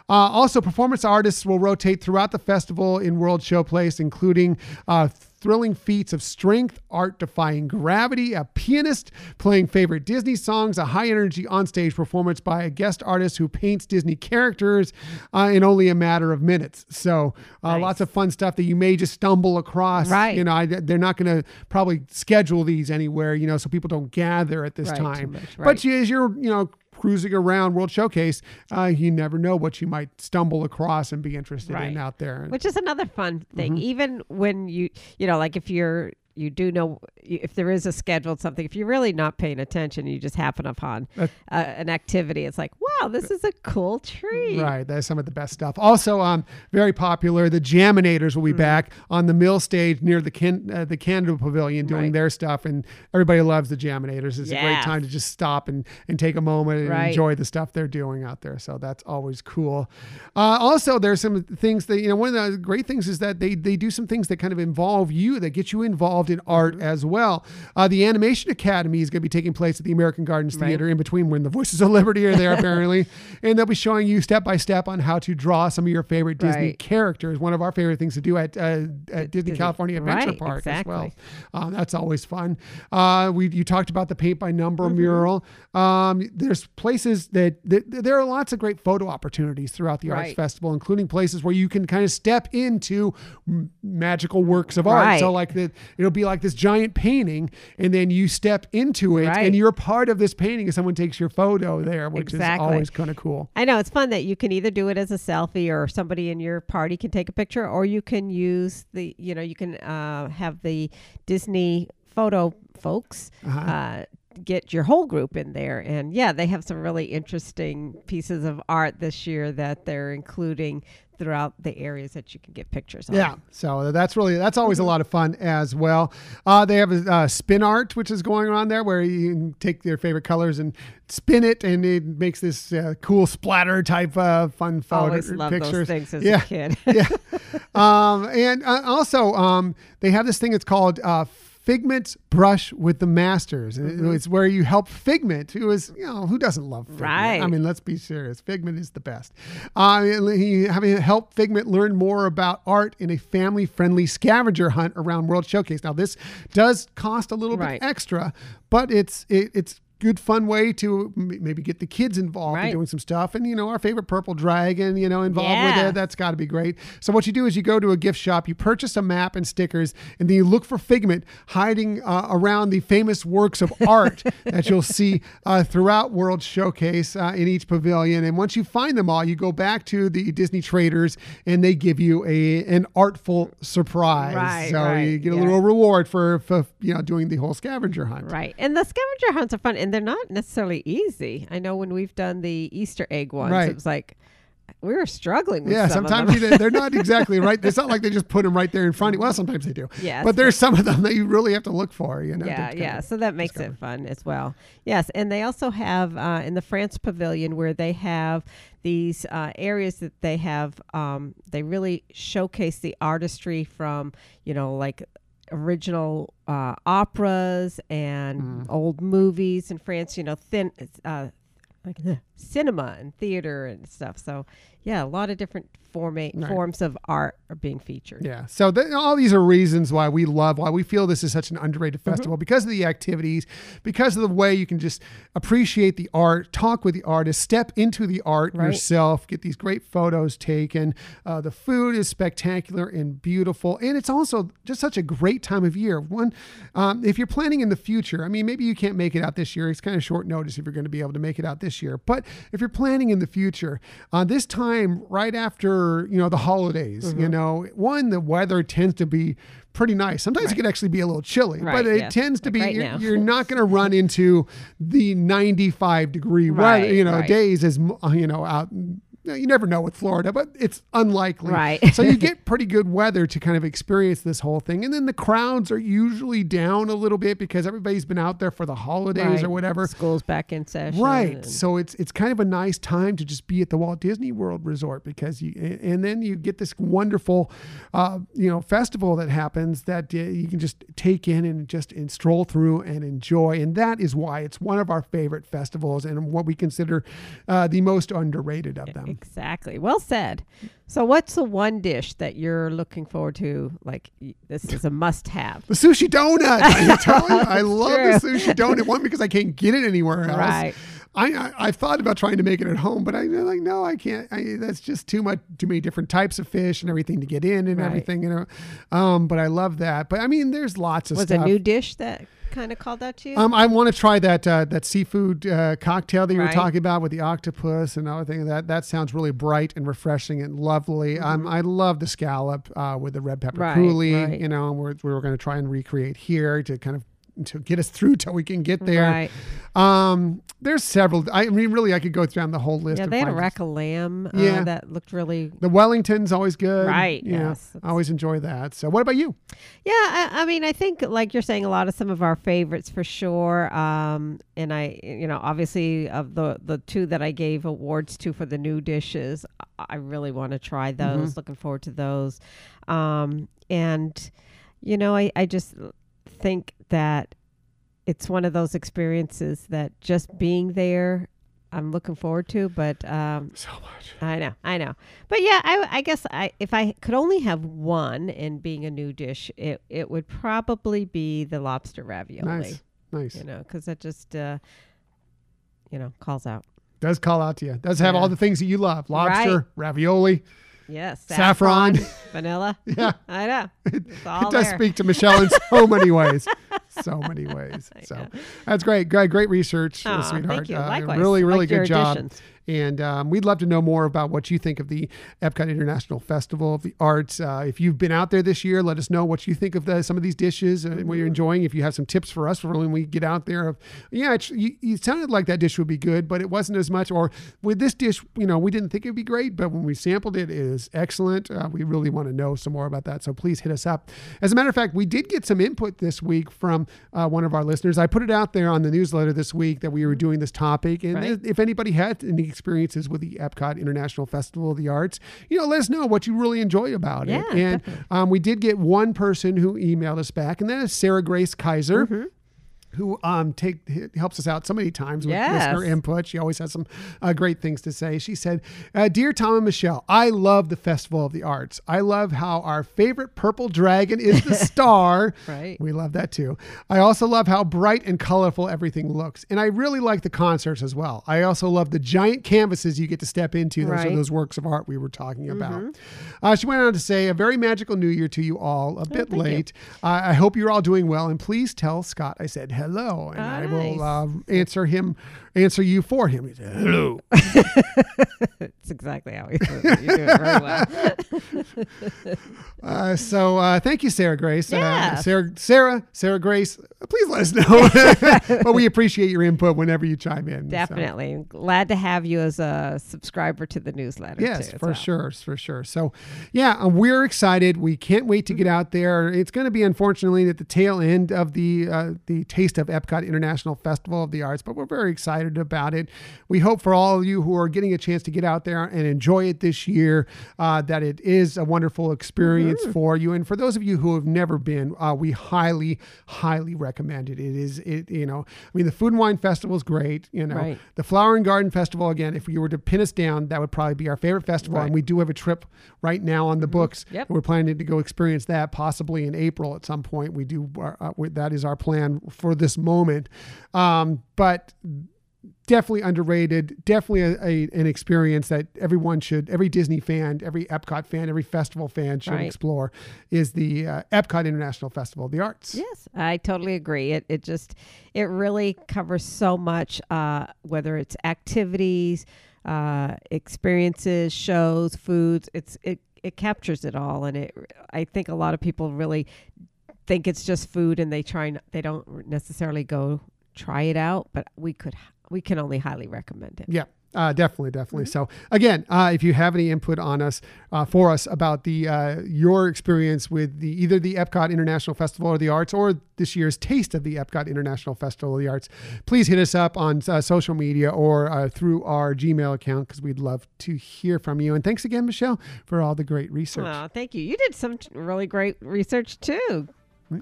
Uh, also, performance artists will rotate throughout the festival in World Showcase, including uh, thrilling feats of strength, art defying gravity, a pianist playing favorite Disney songs, a high-energy onstage performance by a guest artist who paints Disney characters uh, in only a matter of minutes. So uh, nice. Lots of fun stuff that you may just stumble across. Right. You know, I, they're not going to probably schedule these anywhere, you know, so people don't gather at this right, time. Much, right. But as you're, you know, cruising around World Showcase, uh, you never know what you might stumble across and be interested right. in out there. Which is another fun thing. Mm-hmm. Even when you, you know, like if you're, you do know if there is a scheduled something, if you're really not paying attention, you just happen upon uh, uh, an activity. It's like, wow, this is a cool treat. Right. That's some of the best stuff. Also, um, very popular. The Jaminators will be mm-hmm. back on the Mill stage near the Ken, uh, the Canada Pavilion doing right. their stuff. And everybody loves the Jaminators. It's yeah. a great time to just stop and, and take a moment and right. enjoy the stuff they're doing out there. So that's always cool. Uh, also, there's some things that, you know, one of the great things is that they, they do some things that kind of involve you, that get you involved in art as well. Uh, the Animation Academy is going to be taking place at the American Gardens Theater right. in between when the Voices of Liberty are there, apparently. And they'll be showing you step-by-step on how to draw some of your favorite Disney right. characters. One of our favorite things to do at, uh, at Disney California Adventure right, Park exactly. as well. Uh, that's always fun. Uh, we You talked about the paint-by-number mm-hmm. mural. Um, there's places that, that there are lots of great photo opportunities throughout the right. Arts Festival, including places where you can kind of step into m- magical works of right. art. So like the, it'll be like this giant painting and then you step into it right. and you're part of this painting and someone takes your photo there, which exactly. is always kind of cool. I know it's fun that you can either do it as a selfie or somebody in your party can take a picture, or you can use the, you know, you can uh, have the Disney photo folks uh-huh. uh, get your whole group in there. And yeah, they have some really interesting pieces of art this year that they're including throughout the areas that you can get pictures on. Yeah, so that's really, that's always a lot of fun as well. Uh, they have a uh, spin art, which is going on there, where you can take their favorite colors and spin it, and it makes this uh, cool splatter type of fun photo always loved pictures. Those things as yeah. a kid. yeah. Um, and uh, also, um, they have this thing that's called uh, Figment's Brush with the Masters. Mm-hmm. It's where you help Figment, who is, you know, who doesn't love Figment? Right. I mean, let's be serious. Figment is the best. Uh, he, having helped Figment learn more about art in a family-friendly scavenger hunt around World Showcase. Now, this does cost a little right. bit extra, but it's it, it's good fun way to maybe get the kids involved right. in doing some stuff. And, you know, our favorite Purple Dragon, you know, involved yeah. with it. That's got to be great. So what you do is you go to a gift shop, you purchase a map and stickers, and then you look for Figment hiding uh, around the famous works of art that you'll see uh, throughout World Showcase uh, in each pavilion. And once you find them all, you go back to the Disney traders and they give you a an artful surprise. Right, so right, you get a yeah. little reward for, for, you know, doing the whole scavenger hunt. Right. And the scavenger hunts are fun. And they're not necessarily easy. I know when we've done the Easter egg ones, right. it was like we were struggling with yeah, some sometimes of them. you, they're not exactly right. It's not like they just put them right there in front of you. Well, sometimes they do. Yeah, but there's some of them that you really have to look for. You know, yeah, yeah. So that makes discover. it fun as well. Yes. And they also have uh, in the France Pavilion where they have these uh, areas that they have, um, they really showcase the artistry from, you know, like original uh, operas and mm. old movies in France, you know, thin, uh, like cinema and theater and stuff. So yeah, a lot of different forma- right. forms of art are being featured. Yeah. So th- all these are reasons why we love, why we feel this is such an underrated festival, mm-hmm. because of the activities, because of the way you can just appreciate the art, talk with the artist, step into the art right. yourself, get these great photos taken. Uh, the food is spectacular and beautiful. And it's also just such a great time of year. One, um, if you're planning in the future, I mean, maybe you can't make it out this year. It's kind of short notice if you're going to be able to make it out this year. But if you're planning in the future, uh, this time right after, you know, the holidays, mm-hmm. you know, one, the weather tends to be pretty nice. Sometimes right. it can actually be a little chilly, right, but it yeah. tends to like be, right you're, you're not going to run into the ninety-five degree right, weather, you know, right. days as, you know, out. You never know with Florida, but it's unlikely. Right. So you get pretty good weather to kind of experience this whole thing. And then the crowds are usually down a little bit because everybody's been out there for the holidays right. or whatever. School's back in session. Right. So it's it's kind of a nice time to just be at the Walt Disney World Resort because you, and then you get this wonderful, uh, you know, festival that happens that you can just take in and just and stroll through and enjoy. And that is why it's one of our favorite festivals and what we consider uh, the most underrated of them. Exactly. Well said. So what's the one dish that you're looking forward to? Like, this is a must-have. The sushi donut. I tell you, I love true. the sushi donut. One, because I can't get it anywhere else. Right. I, I I thought about trying to make it at home, but I'm like, no, I can't. I, that's just too much, too many different types of fish and everything to get in and right. everything. You know, um, but I love that. But I mean, there's lots of was stuff. Was a new dish that kind of called that to you? Um, I want to try that uh, that seafood uh, cocktail that you right. were talking about with the octopus and everything. That that sounds really bright and refreshing and lovely. Mm-hmm. Um, I love the scallop uh, with the red pepper right, coulis. Right. You know, and we're we're going to try and recreate here to kind of. to get us through till we can get there. Right. Um, there's several. I mean, really, I could go down the whole list. Yeah, they had a rack of lamb uh, yeah. that looked really... The Wellington's always good. Right. Yeah, yes. I always enjoy that. So what about you? Yeah, I, I mean, I think, like you're saying, a lot of some of our favorites for sure. Um, and I, you know, obviously of the, the two that I gave awards to for the new dishes, I really want to try those. Mm-hmm. Looking forward to those. Um, and, you know, I, I just... think that it's one of those experiences that just being there I'm looking forward to, but um so much. I know, I know. But yeah, I, I guess I if I could only have one and being a new dish, it it would probably be the lobster ravioli. Nice, nice. You know, because that just uh you know calls out. Does call out to you. Does have yeah. all the things that you love: lobster, right. ravioli. Yes, saffron, saffron vanilla. Yeah, I know. It's all it does there. Speak to Michelle in so many ways, so many ways. So that's great, great, great research, oh, sweetheart. Thank you. Uh, really, really like good job. Additions. And um, we'd love to know more about what you think of the Epcot International Festival of the Arts. Uh, if you've been out there this year, let us know what you think of the, some of these dishes and what you're enjoying. If you have some tips for us for when we get out there, of yeah, it, you, you sounded like that dish would be good, but it wasn't as much. Or with this dish, you know, we didn't think it'd be great, but when we sampled it, it is excellent. Uh, we really want to know some more about that, so please hit us up. As a matter of fact, we did get some input this week from uh, one of our listeners. I put it out there on the newsletter this week that we were doing this topic, and right. if anybody had any experiences with the Epcot International Festival of the Arts, you know, let us know what you really enjoy about yeah, it. And um, we did get one person who emailed us back, and that is Sarah Grace Kaiser. Mm-hmm. Who um take helps us out so many times with yes. listener input. She always has some uh, great things to say. She said, uh, "Dear Tom and Michelle, I love the Festival of the Arts. I love how our favorite purple dragon is the star. Right. We love that too. I also love how bright and colorful everything looks. And I really like the concerts as well. I also love the giant canvases you get to step into. Those right. are those works of art we were talking mm-hmm. about." Uh, she went on to say, "A very magical New Year to you all. A bit oh, late. Uh, I hope you're all doing well. And please tell Scott I said hello. Hello, and nice. I will uh, answer him, answer you for him. He said, hello." That's exactly how he says it. You do it very well. uh, so uh, thank you, Sarah Grace. Yeah. Uh, Sarah, Sarah, Sarah Grace, please let us know. But we appreciate your input whenever you chime in. Definitely. So. Glad to have you as a subscriber to the newsletter. Yes, too, for so. sure, for sure. So yeah, uh, we're excited. We can't wait to mm-hmm. get out there. It's going to be, unfortunately, at the tail end of the uh, the Taste of Epcot International Festival of the Arts, but we're very excited about it. We hope for all of you who are getting a chance to to get out there and enjoy it this year, uh, that it is a wonderful experience mm-hmm. for you. And for those of you who have never been, uh, we highly, highly recommend it. It is, it you know, I mean, the Food and Wine Festival is great. You know, right. the Flower and Garden Festival, again, if you were to pin us down, that would probably be our favorite festival. Right. And we do have a trip right now on the mm-hmm. books. Yep. We're planning to go experience that possibly in April at some point. We do, our, uh, that is our plan for this moment. Um, but definitely underrated, definitely a, a, an experience that everyone should, every Disney fan, every Epcot fan, every festival fan should right. explore, is the uh, Epcot International Festival of the Arts. Yes, I totally agree. It it just, it really covers so much, uh, whether it's activities, uh, experiences, shows, foods, it's, it, it captures it all. And it, I think a lot of people really think it's just food and they try, not, they don't necessarily go try it out, but we could, we can only highly recommend it. Yeah. Uh, definitely, definitely. Mm-hmm. So again, uh, if you have any input on us, uh, for us about the uh, your experience with the either the Epcot International Festival of the Arts or this year's Taste of the Epcot International Festival of the Arts, please hit us up on uh, social media or uh, through our Gmail account, because we'd love to hear from you. And thanks again, Michelle, for all the great research. Oh, thank you. You did some really great research too.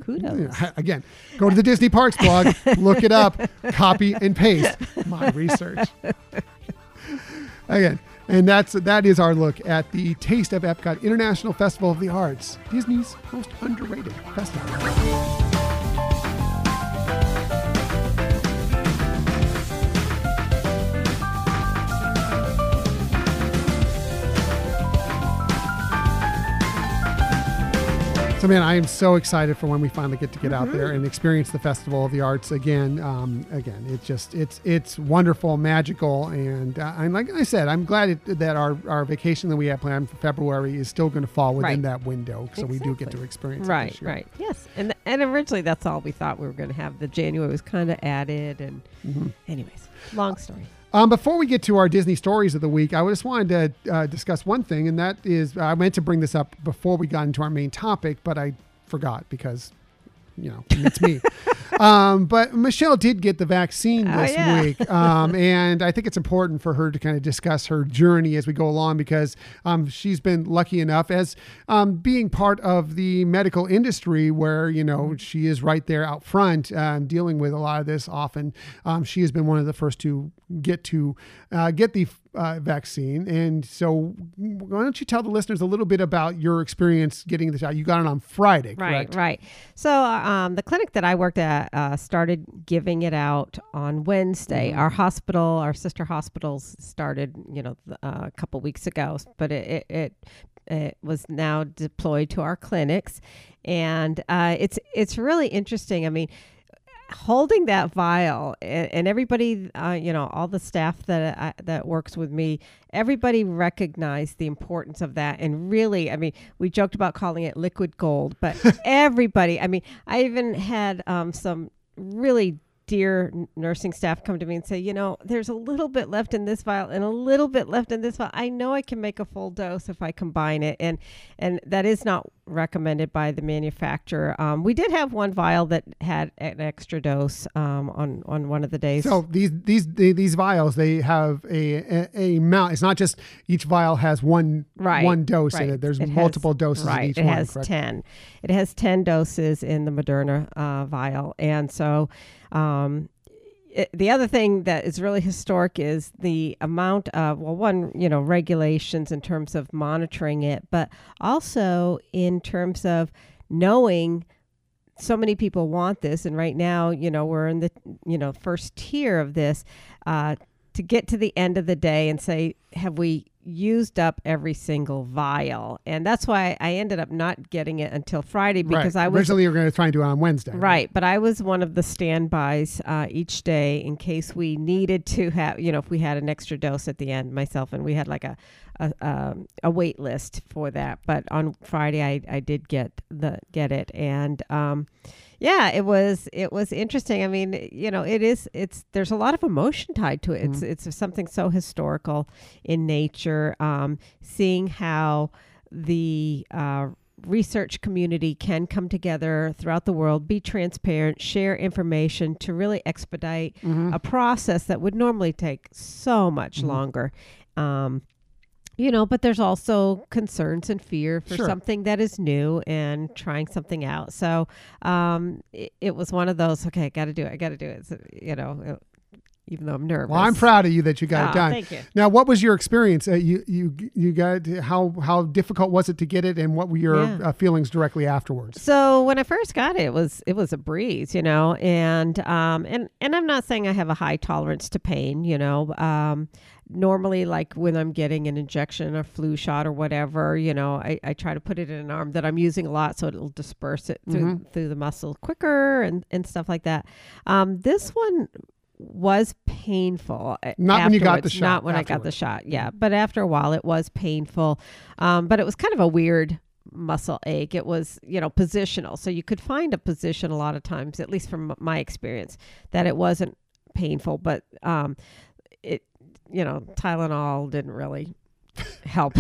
Kudos. Again, go to the Disney Parks blog, look it up, copy and paste my research. Again, and that's that is our look at the Taste of Epcot International Festival of the Arts, Disney's most underrated festival. So, man, I am so excited for when we finally get to get mm-hmm. out there and experience the Festival of the Arts again. Um, again, it's just, it's it's wonderful, magical. And, uh, and like I said, I'm glad it, that our, our vacation that we have planned for February is still going to fall within right. that window. So exactly. we do get to experience right, it this year. Right, right. Yes. And and originally that's all we thought we were going to have. The January was kind of added. And mm-hmm. anyways, long story. Um, before we get to our Disney stories of the week, I just wanted to uh, discuss one thing, and that is, I meant to bring this up before we got into our main topic, but I forgot because, you know, it's me. um, but Michelle did get the vaccine this oh, yeah. week, um, and I think it's important for her to kind of discuss her journey as we go along, because um, she's been lucky enough as um, being part of the medical industry where, you know, she is right there out front um, dealing with a lot of this often. Um, she has been one of the first to get to uh, get the uh, vaccine. And so why don't you tell the listeners a little bit about your experience getting this out? You got it on Friday, correct? Right, right. So um, the clinic that I worked at uh, started giving it out on Wednesday. Mm-hmm. Our hospital, our sister hospitals started, you know, uh, a couple weeks ago, but it, it, it It was now deployed to our clinics. And uh, it's it's really interesting. I mean, holding that vial and, and everybody, uh, you know, all the staff that I, that works with me, everybody recognized the importance of that. And really, I mean, we joked about calling it liquid gold, but everybody, I mean, I even had um, some really dear nursing staff come to me and say, you know, there's a little bit left in this vial and a little bit left in this vial. I know I can make a full dose if I combine it. And and that is not recommended by the manufacturer. Um, we did have one vial that had an extra dose um, on, on one of the days. So these these they, these vials, they have a, a, a amount. It's not just each vial has one right, one dose right. in it. There's it multiple has, doses right. in each it one. It has correct? ten. It has ten doses in the Moderna uh, vial. And so Um, it, the other thing that is really historic is the amount of, well, one, you know, regulations in terms of monitoring it, but also in terms of knowing so many people want this. And right now, you know, we're in the, you know, first tier of this, uh, to get to the end of the day and say, have we used up every single vial? And that's why I ended up not getting it until Friday, because right. I was originally you were going to try and do it on Wednesday. Right, right. But I was one of the standbys uh, each day in case we needed to have, you know, if we had an extra dose at the end, myself, and we had like a a, um, a wait list for that. But on Friday, I, I did get the get it, and um, yeah, it was it was interesting. I mean, you know, it is it's there's a lot of emotion tied to it. Mm-hmm. It's it's something so historical in nature. Um, seeing how the uh, research community can come together throughout the world, be transparent, share information to really expedite mm-hmm. a process that would normally take so much mm-hmm. longer. Um, you know, but there's also concerns and fear for sure. something that is new and trying something out. So um, it, it was one of those, okay, I got to do it. I got to do it. So, you know, it, even though I'm nervous. Well, I'm proud of you that you got oh, it done. Thank you. Now, what was your experience? Uh, you you you got how how difficult was it to get it, and what were your yeah. uh, feelings directly afterwards? So when I first got it, it was it was a breeze, you know, and um and and I'm not saying I have a high tolerance to pain, you know. Um, normally, like when I'm getting an injection or flu shot or whatever, you know, I, I try to put it in an arm that I'm using a lot so it'll disperse it through mm-hmm. through the muscle quicker and and stuff like that. Um, this one was painful. Not when you got the shot. Not when afterwards. I got the shot. Yeah. But after a while it was painful. Um, but it was kind of a weird muscle ache. It was, you know, positional. So you could find a position a lot of times, at least from my experience, that it wasn't painful, but, um, it, you know, Tylenol didn't really help.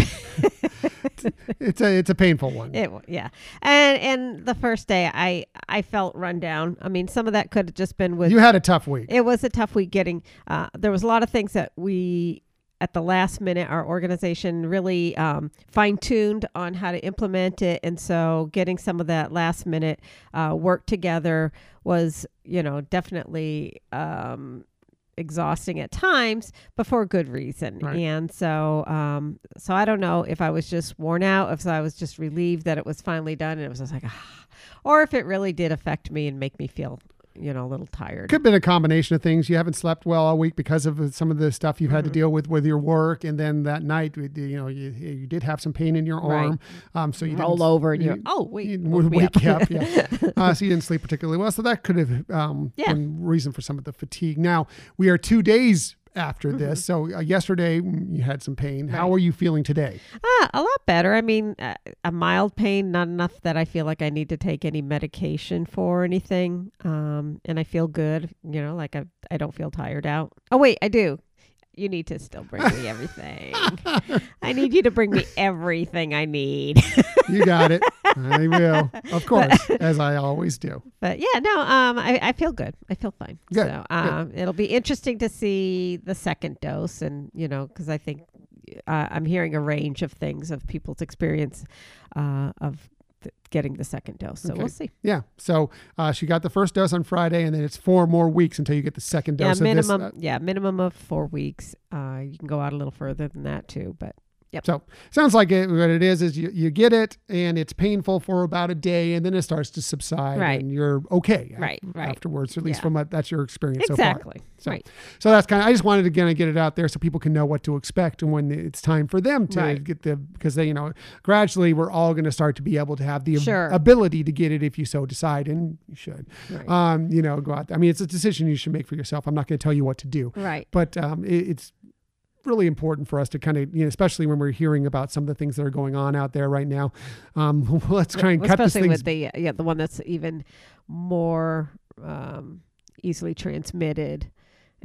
It's a it's a painful one. It, yeah, and and the first day I I felt run down. I mean, some of that could have just been with you had a tough week. It was a tough week getting. Uh, there was a lot of things that we at the last minute our organization really um, fine tuned on how to implement it, and so getting some of that last minute uh, work together was you know definitely. Um, exhausting at times, but for good reason. Right. And so, um, so I don't know if I was just worn out, if I was just relieved that it was finally done and it was just like, ah, or if it really did affect me and make me feel, you know, a little tired. Could have been a combination of things. You haven't slept well all week because of some of the stuff you've had mm-hmm. to deal with, with your work. And then that night, you know, you, you did have some pain in your arm. Right. Um, so you roll over and you, you oh, wait, you woke wake up. up yeah. uh, so you didn't sleep particularly well. So that could have um, yeah. been reason for some of the fatigue. Now we are two days after mm-hmm. this. So uh, yesterday you had some pain. Right. How are you feeling today? Uh, a lot better. I mean, uh, a mild pain, not enough that I feel like I need to take any medication for or anything. Um, and I feel good, you know, like I, I don't feel tired out. Oh, wait, I do. You need to still bring me everything. I need you to bring me everything I need. You got it. I will. Of course, but, as I always do. But yeah, no, um, I, I feel good. I feel fine. Good. So um, good. It'll be interesting to see the second dose and, you know, because I think uh, I'm hearing a range of things of people's experience uh, of th- getting the second dose. So okay. we'll see. Yeah. So uh, she got the first dose on Friday, and then it's four more weeks until you get the second dose. Yeah, minimum, of this. Uh, yeah, minimum of four weeks. Uh, you can go out a little further than that too, but. Yep. So sounds like it, what it is, is you, you get it and it's painful for about a day and then it starts to subside right. and you're okay right, af- right. afterwards, at least yeah. from a, that's your experience exactly. so far. So, right. so that's kind of, I just wanted to kind of get it out there so people can know what to expect and when it's time for them to right. get the, because they, you know, gradually we're all going to start to be able to have the sure. ability to get it if you so decide, and you should, right. um, you know, go out there. I mean, it's a decision you should make for yourself. I'm not going to tell you what to do, right? But um, it, it's, really important for us to kind of, you know, especially when we're hearing about some of the things that are going on out there right now. Um, let's try and well, cut especially this thing. With the, yeah, the one that's even more um, easily transmitted.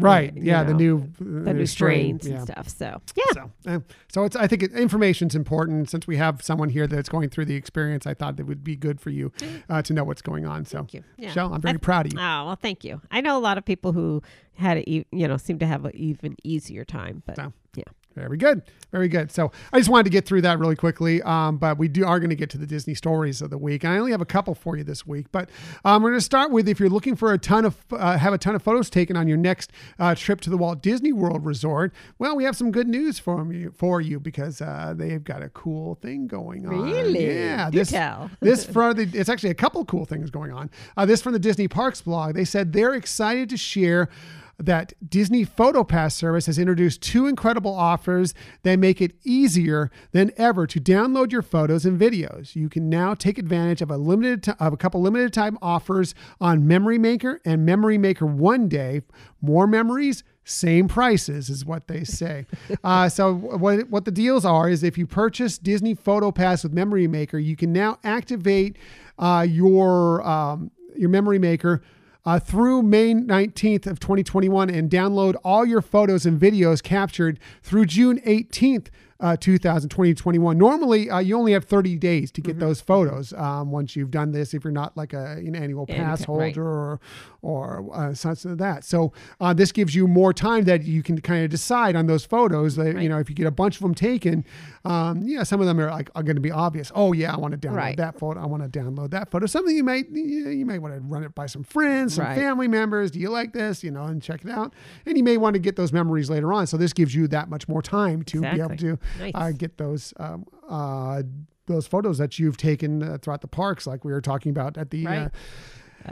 Right. And, yeah. Know, the new, the uh, new strains strain. and yeah. stuff. So, yeah. So, uh, so it's, I think it, information's important. Since we have someone here that's going through the experience, I thought it would be good for you uh, to know what's going on. So, thank you. Yeah. Michelle, I'm very I, proud of you. Oh, well, thank you. I know a lot of people who had, a, you know, seem to have an even easier time, but so. yeah. Very good. Very good. So I just wanted to get through that really quickly. Um, but we do are going to get to the Disney stories of the week. And I only have a couple for you this week, but um, we're going to start with, if you're looking for a ton of, uh, have a ton of photos taken on your next uh, trip to the Walt Disney World Resort. Well, we have some good news for you, for you because uh, they've got a cool thing going on. Really? Yeah. This, tell. this from the, it's actually a couple cool things going on. Uh, this from the Disney Parks blog. They said they're excited to share that Disney PhotoPass service has introduced two incredible offers that make it easier than ever to download your photos and videos. You can now take advantage of a limited t- of a couple limited time offers on Memory Maker and Memory Maker One Day. More memories, same prices is what they say. uh, so what what the deals are is if you purchase Disney PhotoPass with Memory Maker, you can now activate uh, your um, your Memory Maker Uh, through May nineteenth of twenty twenty-one and download all your photos and videos captured through June eighteenth uh, two thousand twenty, twenty-one. Normally, uh, you only have thirty days to get mm-hmm. those photos um, once you've done this, if you're not like a, an annual pass and, holder right. or or uh, something like that. So uh, this gives you more time that you can kind of decide on those photos. That, right. You know, if you get a bunch of them taken, um, yeah, some of them are like are going to be obvious. Oh yeah, I want to download right. that photo. I want to download that photo. Something you might you may want to run it by some friends, some right. family members. Do you like this? You know, and check it out. And you may want to get those memories later on. So this gives you that much more time to exactly. be able to nice. uh, get those um, uh, those photos that you've taken uh, throughout the parks, like we were talking about at the. Right. Uh,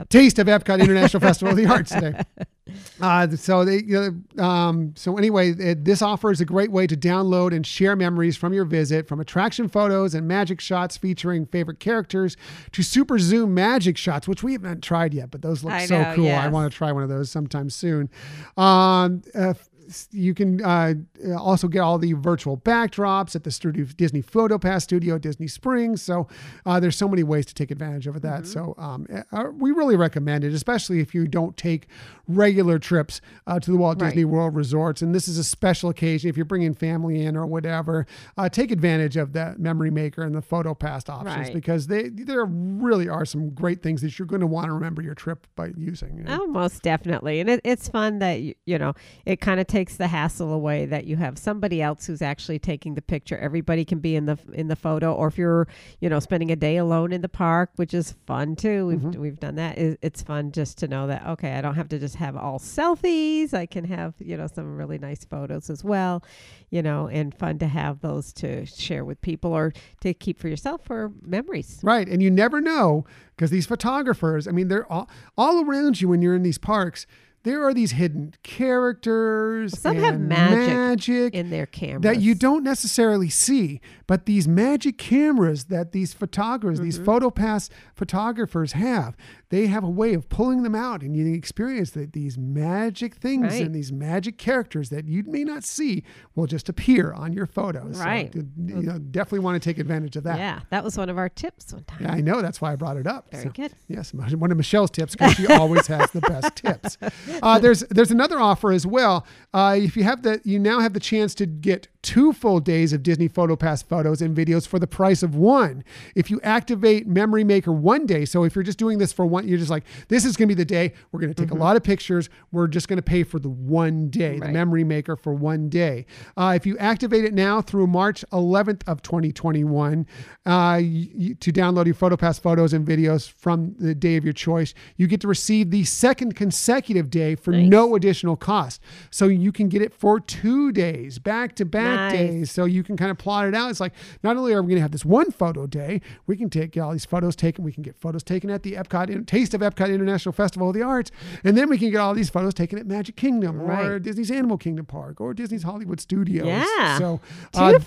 Taste of Epcot International Festival of the Arts today. Uh, so they, you know, um, so anyway, it, this offers a great way to download and share memories from your visit, from attraction photos and magic shots featuring favorite characters to super zoom magic shots, which we haven't tried yet, but those look I so know, cool. Yes. I want to try one of those sometime soon. Um, uh, You can uh, also get all the virtual backdrops at the studio, Disney PhotoPass studio at Disney Springs. So uh, there's so many ways to take advantage of that. Mm-hmm. So um, uh, we really recommend it, especially if you don't take regular trips uh, to the Walt right. Disney World Resorts. And this is a special occasion. If you're bringing family in or whatever, uh, take advantage of that Memory Maker and the PhotoPass options right. because they there really are some great things that you're going to want to remember your trip by using. You know? Oh, most definitely. And it, it's fun that, you, you know, it kind of takes the hassle away that you have somebody else who's actually taking the picture. Everybody can be in the in the photo, or if you're, you know, spending a day alone in the park, which is fun too. We've mm-hmm. we've done that. It's fun just to know that okay, I don't have to just have all selfies. I can have, you know, some really nice photos as well, you know, and fun to have those to share with people or to keep for yourself for memories. Right, and you never know because these photographers, I mean, they're all all around you when you're in these parks. There are these hidden characters. Some and have magic, magic in their cameras that you don't necessarily see, but these magic cameras that these photographers, mm-hmm. these PhotoPass photographers have, they have a way of pulling them out and you experience that these magic things right. and these magic characters that you may not see will just appear on your photos. Right. So, you know, definitely want to take advantage of that. Yeah, that was one of our tips one time. Yeah, I know. That's why I brought it up. Very so, good. Yes, one of Michelle's tips because she always has the best tips. Uh, there's there's another offer as well. Uh, if you have the you now have the chance to get two full days of Disney PhotoPass photos and videos for the price of one. If you activate Memory Maker one day, so if you're just doing this for one, you're just like, this is going to be the day. We're going to take mm-hmm. a lot of pictures. We're just going to pay for the one day, right. the Memory Maker for one day. Uh, if you activate it now through March eleventh of twenty twenty-one, uh, you, to download your PhotoPass photos and videos from the day of your choice, you get to receive the second consecutive day for nice. No additional cost. So you can get it for two days, back to back. Nice. Days. So you can kind of plot it out. It's like, not only are we going to have this one photo day, we can take all these photos taken. We can get photos taken at the Epcot Taste of Epcot International Festival of the Arts. And then we can get all these photos taken at Magic Kingdom right. or Disney's Animal Kingdom Park or Disney's Hollywood Studios. Yeah. So uh,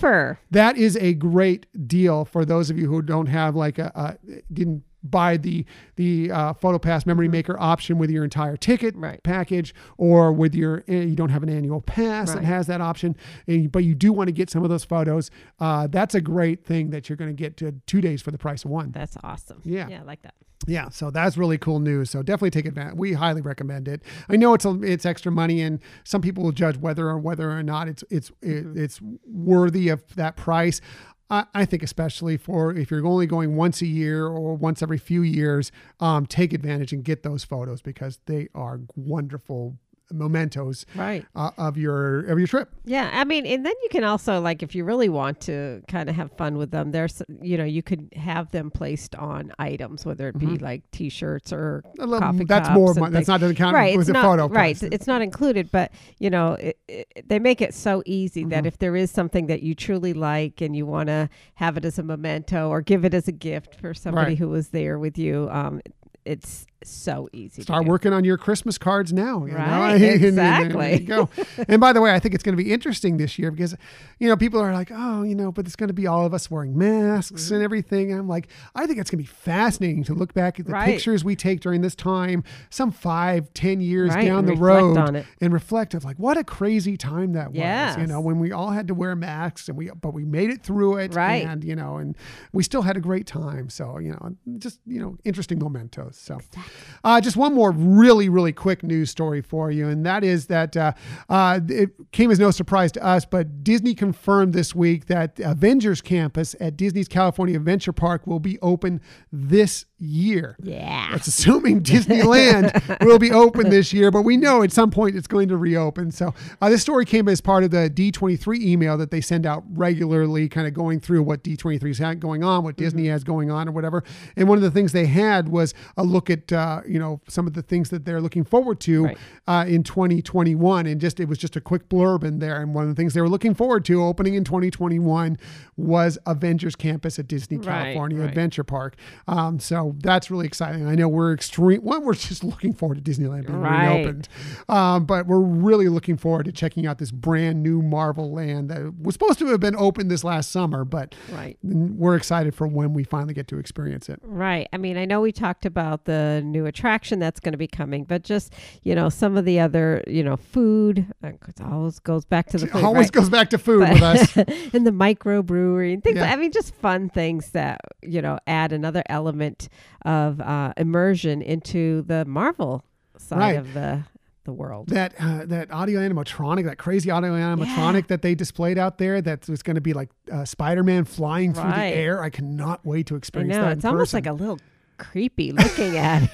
that is a great deal for those of you who don't have like a, a didn't buy the the uh, PhotoPass Memory Maker option with your entire ticket right. package, or with your you don't have an annual pass right. that has that option, and, but you do want to get some of those photos. Uh, that's a great thing that you're going to get to two days for the price of one. That's awesome. Yeah, yeah, I like that. Yeah, so that's really cool news. So definitely take advantage. We highly recommend it. I know it's a, it's extra money, and some people will judge whether or whether or not it's it's mm-hmm. it, it's worthy of that price. I think especially for if you're only going once a year or once every few years, um, take advantage and get those photos because they are wonderful mementos right. uh, of your of your trip. Yeah, I mean, and then you can also, like, if you really want to kind of have fun with them, there's, you know, you could have them placed on items, whether it be mm-hmm. like T-shirts or love, coffee that's cups. More, that's more. That's not doesn't count right, with the photo. Right, price. It's not included, but you know, it, it, they make it so easy mm-hmm. that if there is something that you truly like and you want to have it as a memento or give it as a gift for somebody right. who was there with you. Um, It's so easy. Start working on your Christmas cards now. You right, know? Exactly. And, and, and, go. And by the way, I think it's going to be interesting this year because, you know, people are like, oh, you know, but it's going to be all of us wearing masks mm-hmm. and everything. And I'm like, I think it's going to be fascinating to look back at the right. pictures we take during this time, some five, ten years right, down the road on it. And reflect of like, what a crazy time that yes. was, you know, when we all had to wear masks and we, but we made it through it right. and, you know, and we still had a great time. So, you know, just, you know, interesting mementos. So exactly. Uh, just one more really, really quick news story for you, and that is that uh, uh, it came as no surprise to us, but Disney confirmed this week that Avengers Campus at Disney's California Adventure Park will be open this year. Yeah. That's assuming Disneyland will be open this year, but we know at some point it's going to reopen. So uh, this story came as part of the D twenty-three email that they send out regularly, kind of going through what D twenty-three is going on, what Disney mm-hmm. has going on or whatever. And one of the things they had was a look at, uh, you know, some of the things that they're looking forward to right. uh, in twenty twenty-one. And just, it was just a quick blurb in there. And one of the things they were looking forward to opening in twenty twenty-one was Avengers Campus at Disney California right, right. Adventure Park. Um, so that's really exciting. I know we're extreme. One, we're just looking forward to Disneyland being right. reopened. Um, but we're really looking forward to checking out this brand new Marvel land that was supposed to have been open this last summer, but right. we're excited for when we finally get to experience it. Right. I mean, I know we talked about the new attraction that's going to be coming, but just, you know, some of the other, you know, food. It always goes back to the food. It always right? goes back to food but, with us. And the microbrewery and things. Yeah. Like, I mean, just fun things that, you know, add another element of uh, immersion into the Marvel side right. of the the world. That uh, that audio animatronic, that crazy audio animatronic yeah. that they displayed out there, that was going to be like uh, Spider-Man flying right. through the air. I cannot wait to experience I know, that in it's person. Almost like a little creepy looking at it.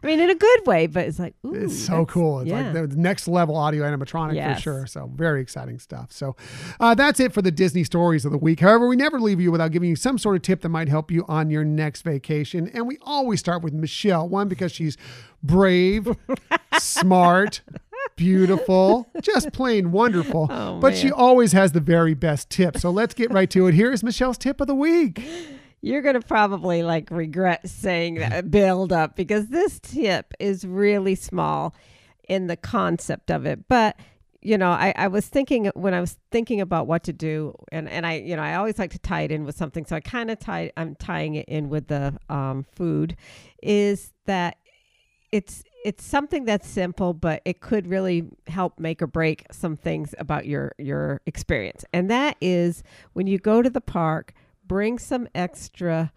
I mean, in a good way, but it's like, ooh. It's so cool. It's yeah. like the next level audio animatronic yes. for sure. So very exciting stuff. So uh, that's it for the Disney stories of the week. However, we never leave you without giving you some sort of tip that might help you on your next vacation. And we always start with Michelle. One, because she's brave, smart, beautiful, just plain wonderful. Oh, but man. She always has the very best tip. So let's get right to it. Here is Michelle's tip of the week. You're going to probably like regret saying that build up, because this tip is really small in the concept of it. But, you know, I, I was thinking when I was thinking about what to do, and, and I, you know, I always like to tie it in with something. So I kind of tie, I'm tying it in with the um, food, is that it's, it's something that's simple, but it could really help make or break some things about your, your experience. And that is, when you go to the park, bring some extra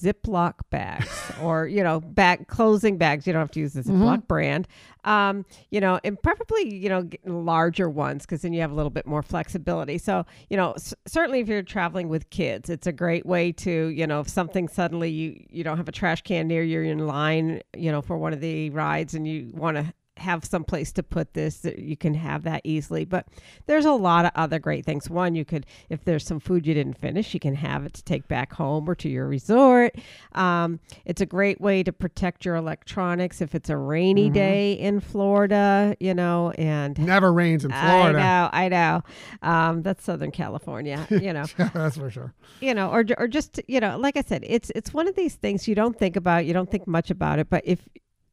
Ziploc bags or, you know, bag closing bags. You don't have to use the Ziploc mm-hmm. brand, um, you know, and preferably, you know, larger ones, because then you have a little bit more flexibility. So, you know, c- certainly if you're traveling with kids, it's a great way to, you know, if something suddenly you, you don't have a trash can near you, you're in line, you know, for one of the rides and you want to have some place to put this, that you can have that easily. But there's a lot of other great things. One, you could, if there's some food you didn't finish, you can have it to take back home or to your resort. Um, it's a great way to protect your electronics if it's a rainy mm-hmm. day in Florida, you know, and never rains in Florida. I know, I know. Um, that's Southern California, you know. Yeah, that's for sure. You know, or or just, you know, like I said, it's it's one of these things you don't think about, you don't think much about it, but if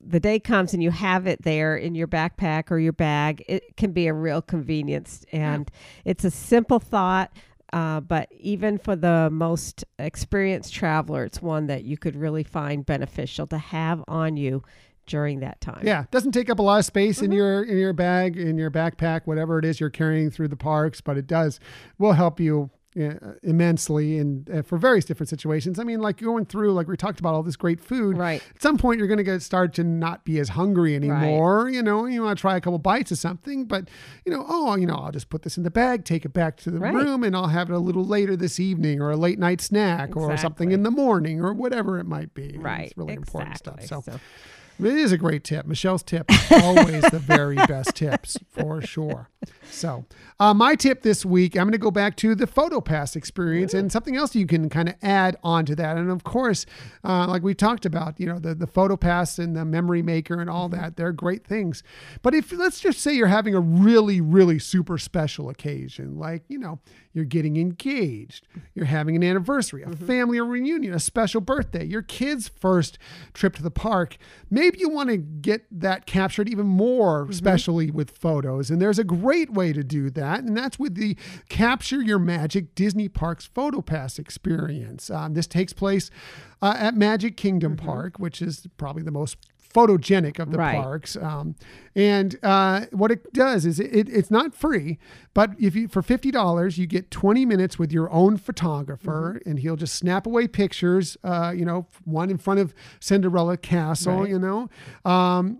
the day comes and you have it there in your backpack or your bag, it can be a real convenience. And yeah. it's a simple thought, uh, but even for the most experienced traveler, it's one that you could really find beneficial to have on you during that time. Yeah, doesn't take up a lot of space mm-hmm. in your in your bag, in your backpack, whatever it is you're carrying through the parks, but it does will help you Yeah, immensely, and uh, for various different situations. I mean, like going through, like we talked about all this great food. Right. At some point, you're going to get start to not be as hungry anymore. Right. You know, you want to try a couple bites of something, but you know, oh, you know, I'll just put this in the bag, take it back to the right. room, and I'll have it a little later this evening, or a late night snack, exactly. or something in the morning, or whatever it might be. Right. It's really exactly. important stuff. So. so. It is a great tip. Michelle's tip is always the very best tips, for sure. So uh, my tip this week, I'm going to go back to the PhotoPass experience Ooh. and something else you can kind of add on to that. And of course, uh, like we talked about, you know, the, the PhotoPass and the Memory Maker and all that, they're great things. But if let's just say you're having a really, really super special occasion, like, you know, you're getting engaged, you're having an anniversary, a mm-hmm. family reunion, a special birthday, your kid's first trip to the park, maybe you want to get that captured even more, mm-hmm. especially with photos. And there's a great way to do that. And that's with the Capture Your Magic Disney Parks PhotoPass experience. Um, this takes place uh, at Magic Kingdom mm-hmm. Park, which is probably the most photogenic of the right. parks. Um, and uh, what it does is it, it it's not free, but if you for fifty dollars, you get twenty minutes with your own photographer, mm-hmm. and he'll just snap away pictures, uh, you know, one in front of Cinderella Castle, right. you know. Um,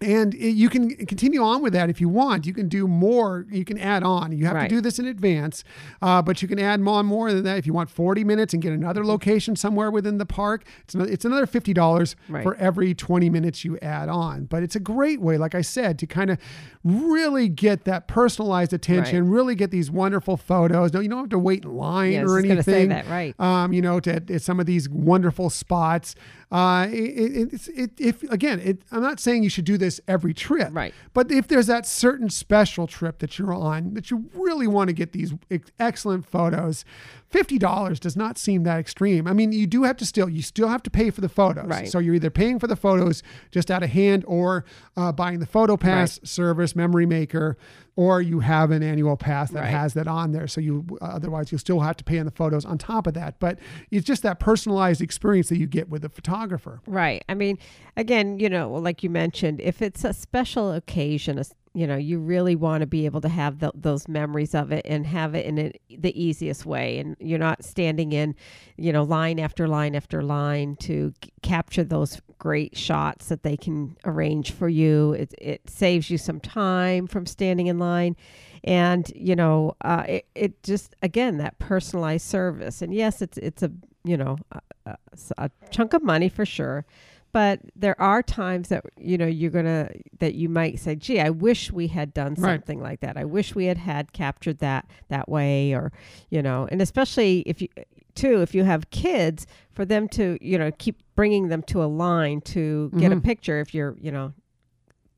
And it, you can continue on with that if you want. You can do more. You can add on. You have right. to do this in advance, uh, but you can add more and more than that if you want forty minutes and get another location somewhere within the park. It's another, it's another fifty dollars right. for every twenty minutes you add on. But it's a great way, like I said, to kind of really get that personalized attention, right. really get these wonderful photos. No, you don't have to wait in line yeah, or anything. I was just going to say that, right. Um, you know, to, to some of these wonderful spots. Uh, it, it, it's, it, if again, it, I'm not saying you should do this every trip, right? But if there's that certain special trip that you're on that you really want to get these ex- excellent photos, fifty dollars does not seem that extreme. I mean, you do have to still, you still have to pay for the photos. Right. So you're either paying for the photos just out of hand or uh, buying the PhotoPass right. service, Memory Maker, or you have an annual pass that right. has that on there. So you, uh, otherwise you'll still have to pay on the photos on top of that. But it's just that personalized experience that you get with a photographer. Right. I mean, again, you know, like you mentioned, if it's a special occasion, a, you know, you really want to be able to have the, those memories of it and have it in a, the easiest way. And you're not standing in, you know, line after line after line to c- capture those great shots that they can arrange for you. It, it saves you some time from standing in line. And, you know, uh, it, it just, again, that personalized service. And yes, it's, it's a, you know, a, a chunk of money for sure. But there are times that, you know, you're going to, that you might say, gee, I wish we had done something right. like that. I wish we had had captured that that way or, you know, and especially if you, too, if you have kids, for them to, you know, keep bringing them to a line to mm-hmm. get a picture. If you're, you know,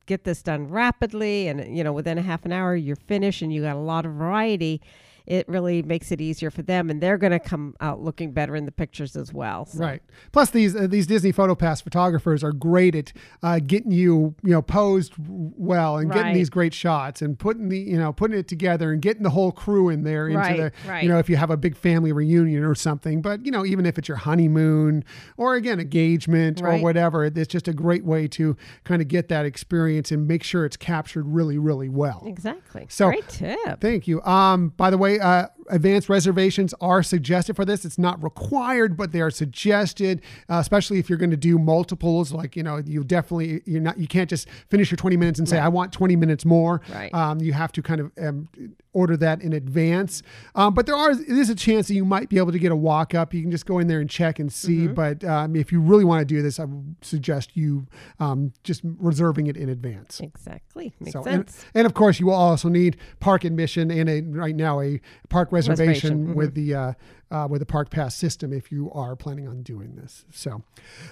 get this done rapidly and, you know, within a half an hour, you're finished and you got a lot of variety. It really makes it easier for them, and they're going to come out looking better in the pictures as well. So. Right. Plus, these uh, these Disney PhotoPass photographers are great at uh, getting you you know posed well and right. getting these great shots and putting the you know putting it together and getting the whole crew in there into right. the right. you know if you have a big family reunion or something. But you know even if it's your honeymoon or again engagement right. or whatever, it's just a great way to kind of get that experience and make sure it's captured really really well. Exactly. So great tip. Thank you. Um. By the way. Uh, advanced reservations are suggested for this. It's not required, but they are suggested, uh, especially if you're going to do multiples. Like, you know, you definitely, you're not, you can't just finish your twenty minutes and say, right. I want twenty minutes more. Right. Um, you have to kind of um, order that in advance. Um, but there are, it is a chance that you might be able to get a walk up. You can just go in there and check and see. Mm-hmm. But um, if you really want to do this, I would suggest you um, just reserving it in advance. Exactly. Makes so, sense. And, and of course, you will also need park admission and a, right now, a park reservation, reservation. Mm-hmm. with the uh, uh, with the park pass system if you are planning on doing this. So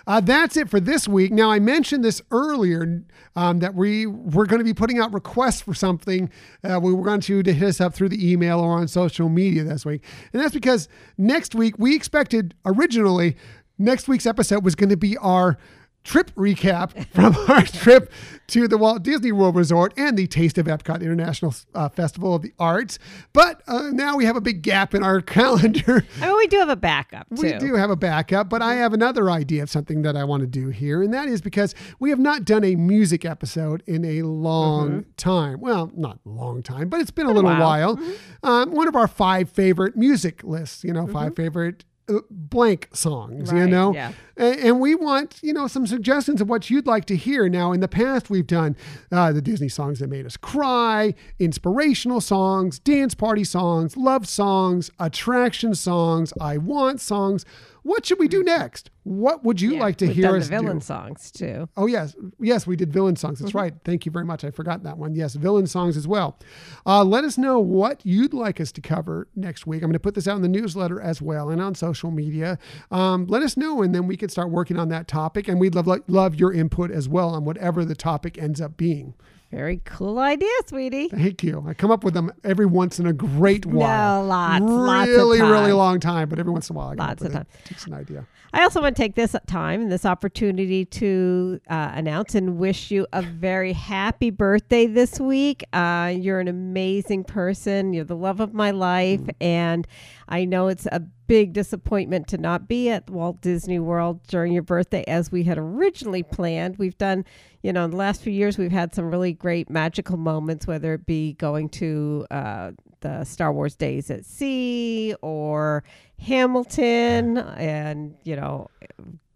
uh, that's it for this week. Now, I mentioned this earlier um, that we were going to be putting out requests for something. Uh, we were going to, to hit us up through the email or on social media this week. And that's because next week, we expected originally next week's episode was going to be our trip recap from our trip to the Walt Disney World Resort and the Taste of Epcot International uh, Festival of the Arts. But uh, now we have a big gap in our calendar. I mean, we do have a backup, too. We do have a backup, but I have another idea of something that I want to do here, and that is because we have not done a music episode in a long mm-hmm. time. Well, not long time, but it's been, been a little a while. while. Mm-hmm. Um, one of our five favorite music lists, you know, mm-hmm. five favorite blank songs, right, you know, yeah. and we want, you know, some suggestions of what you'd like to hear. Now, in the past, we've done uh, the Disney songs that made us cry, inspirational songs, dance party songs, love songs, attraction songs, I want songs. What should we do next? What would you yeah, like to we've hear done us the villain do? Songs too. Oh yes, yes, we did villain songs. That's mm-hmm. right. Thank you very much. I forgot that one. Yes, villain songs as well. Uh, let us know what you'd like us to cover next week. I'm going to put this out in the newsletter as well and on social media. Um, let us know, and then we can start working on that topic. And we'd love love your input as well on whatever the topic ends up being. Very cool idea, sweetie. Thank you. I come up with them every once in a great while. No, lots, really, lots of time. Really, really long time, but every once in a while I come lots up with of time. It. It's an idea. I also want to take this time and this opportunity to uh, announce and wish you a very happy birthday this week. Uh, you're an amazing person. You're the love of my life. Mm. And I know it's a big disappointment to not be at Walt Disney World during your birthday as we had originally planned. We've done, you know, in the last few years, we've had some really great magical moments, whether it be going to uh, the Star Wars Days at Sea or Hamilton and, you know,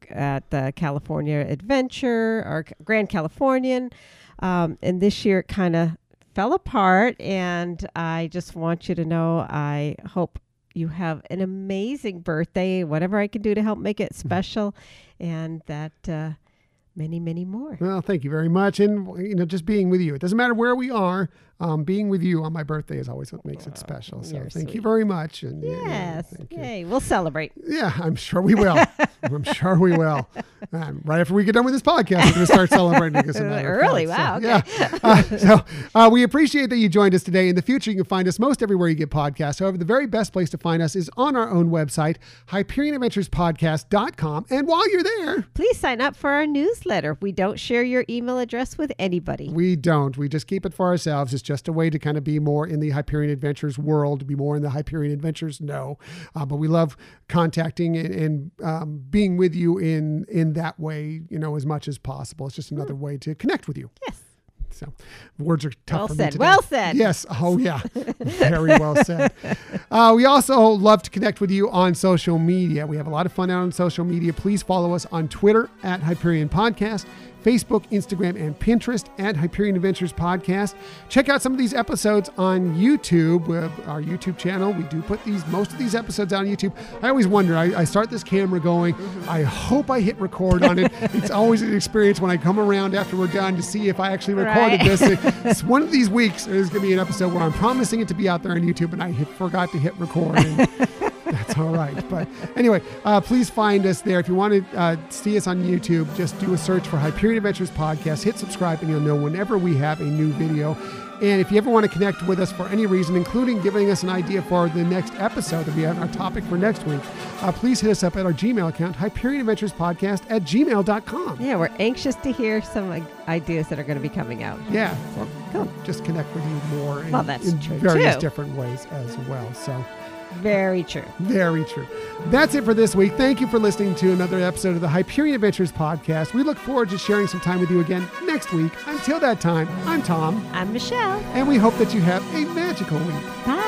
at the California Adventure or Grand Californian. Um, and this year it kind of fell apart. And I just want you to know, I hope you have an amazing birthday, whatever I can do to help make it special, and that uh, many, many more. Well, thank you very much. And, you know, just being with you, it doesn't matter where we are, um, being with you on my birthday is always what makes oh, it special. So thank sweet. you very much. And, yes. Yeah, yeah, Yay. You. We'll celebrate. Yeah, I'm sure we will. I'm sure we will. Um, right after we get done with this podcast, we're going to start celebrating. Early, fun. wow. So, okay. yeah. uh, so uh, we appreciate that you joined us today. In the future, you can find us most everywhere you get podcasts. However, the very best place to find us is on our own website, Hyperion Adventures Podcast dot com. And while you're there, please sign up for our newsletter. We don't share your email address with anybody. We don't. We just keep it for ourselves. It's just a way to kind of be more in the Hyperion Adventures world, to be more in the Hyperion Adventures know. Uh, but we love contacting and, and um, being with you in, in that way, you know, as much as possible. It's just another way to connect with you. Yes. So words are tough well for me said. Today. Well said. Yes. Oh, yeah. Very well said. Uh, we also love to connect with you on social media. We have a lot of fun out on social media. Please follow us on Twitter at Hyperion Podcast, Facebook, Instagram, and Pinterest at Hyperion Adventures Podcast. Check out some of these episodes on YouTube, our YouTube channel. We do put these most of these episodes out on YouTube. I always wonder, I, I start this camera going, mm-hmm. I hope I hit record on it. It's always an experience when I come around after we're done to see if I actually recorded right. this. It's one of these weeks, there's going to be an episode where I'm promising it to be out there on YouTube and I hit, forgot to hit record. And, that's all right. But anyway, uh, please find us there. If you want to uh, see us on YouTube, just do a search for Hyperion Adventures Podcast. Hit subscribe and you'll know whenever we have a new video. And if you ever want to connect with us for any reason, including giving us an idea for the next episode that we have our topic for next week, uh, please hit us up at our Gmail account, Hyperion Adventures Podcast at gmail dot com. Yeah, we're anxious to hear some like, ideas that are going to be coming out. Yeah. So cool. Just connect with you more in, well, that's in true various too. different ways as well. So. Very true. Very true. That's it for this week. Thank you for listening to another episode of the Hyperion Adventures Podcast. We look forward to sharing some time with you again next week. Until that time, I'm Tom. I'm Michelle. And we hope that you have a magical week. Bye.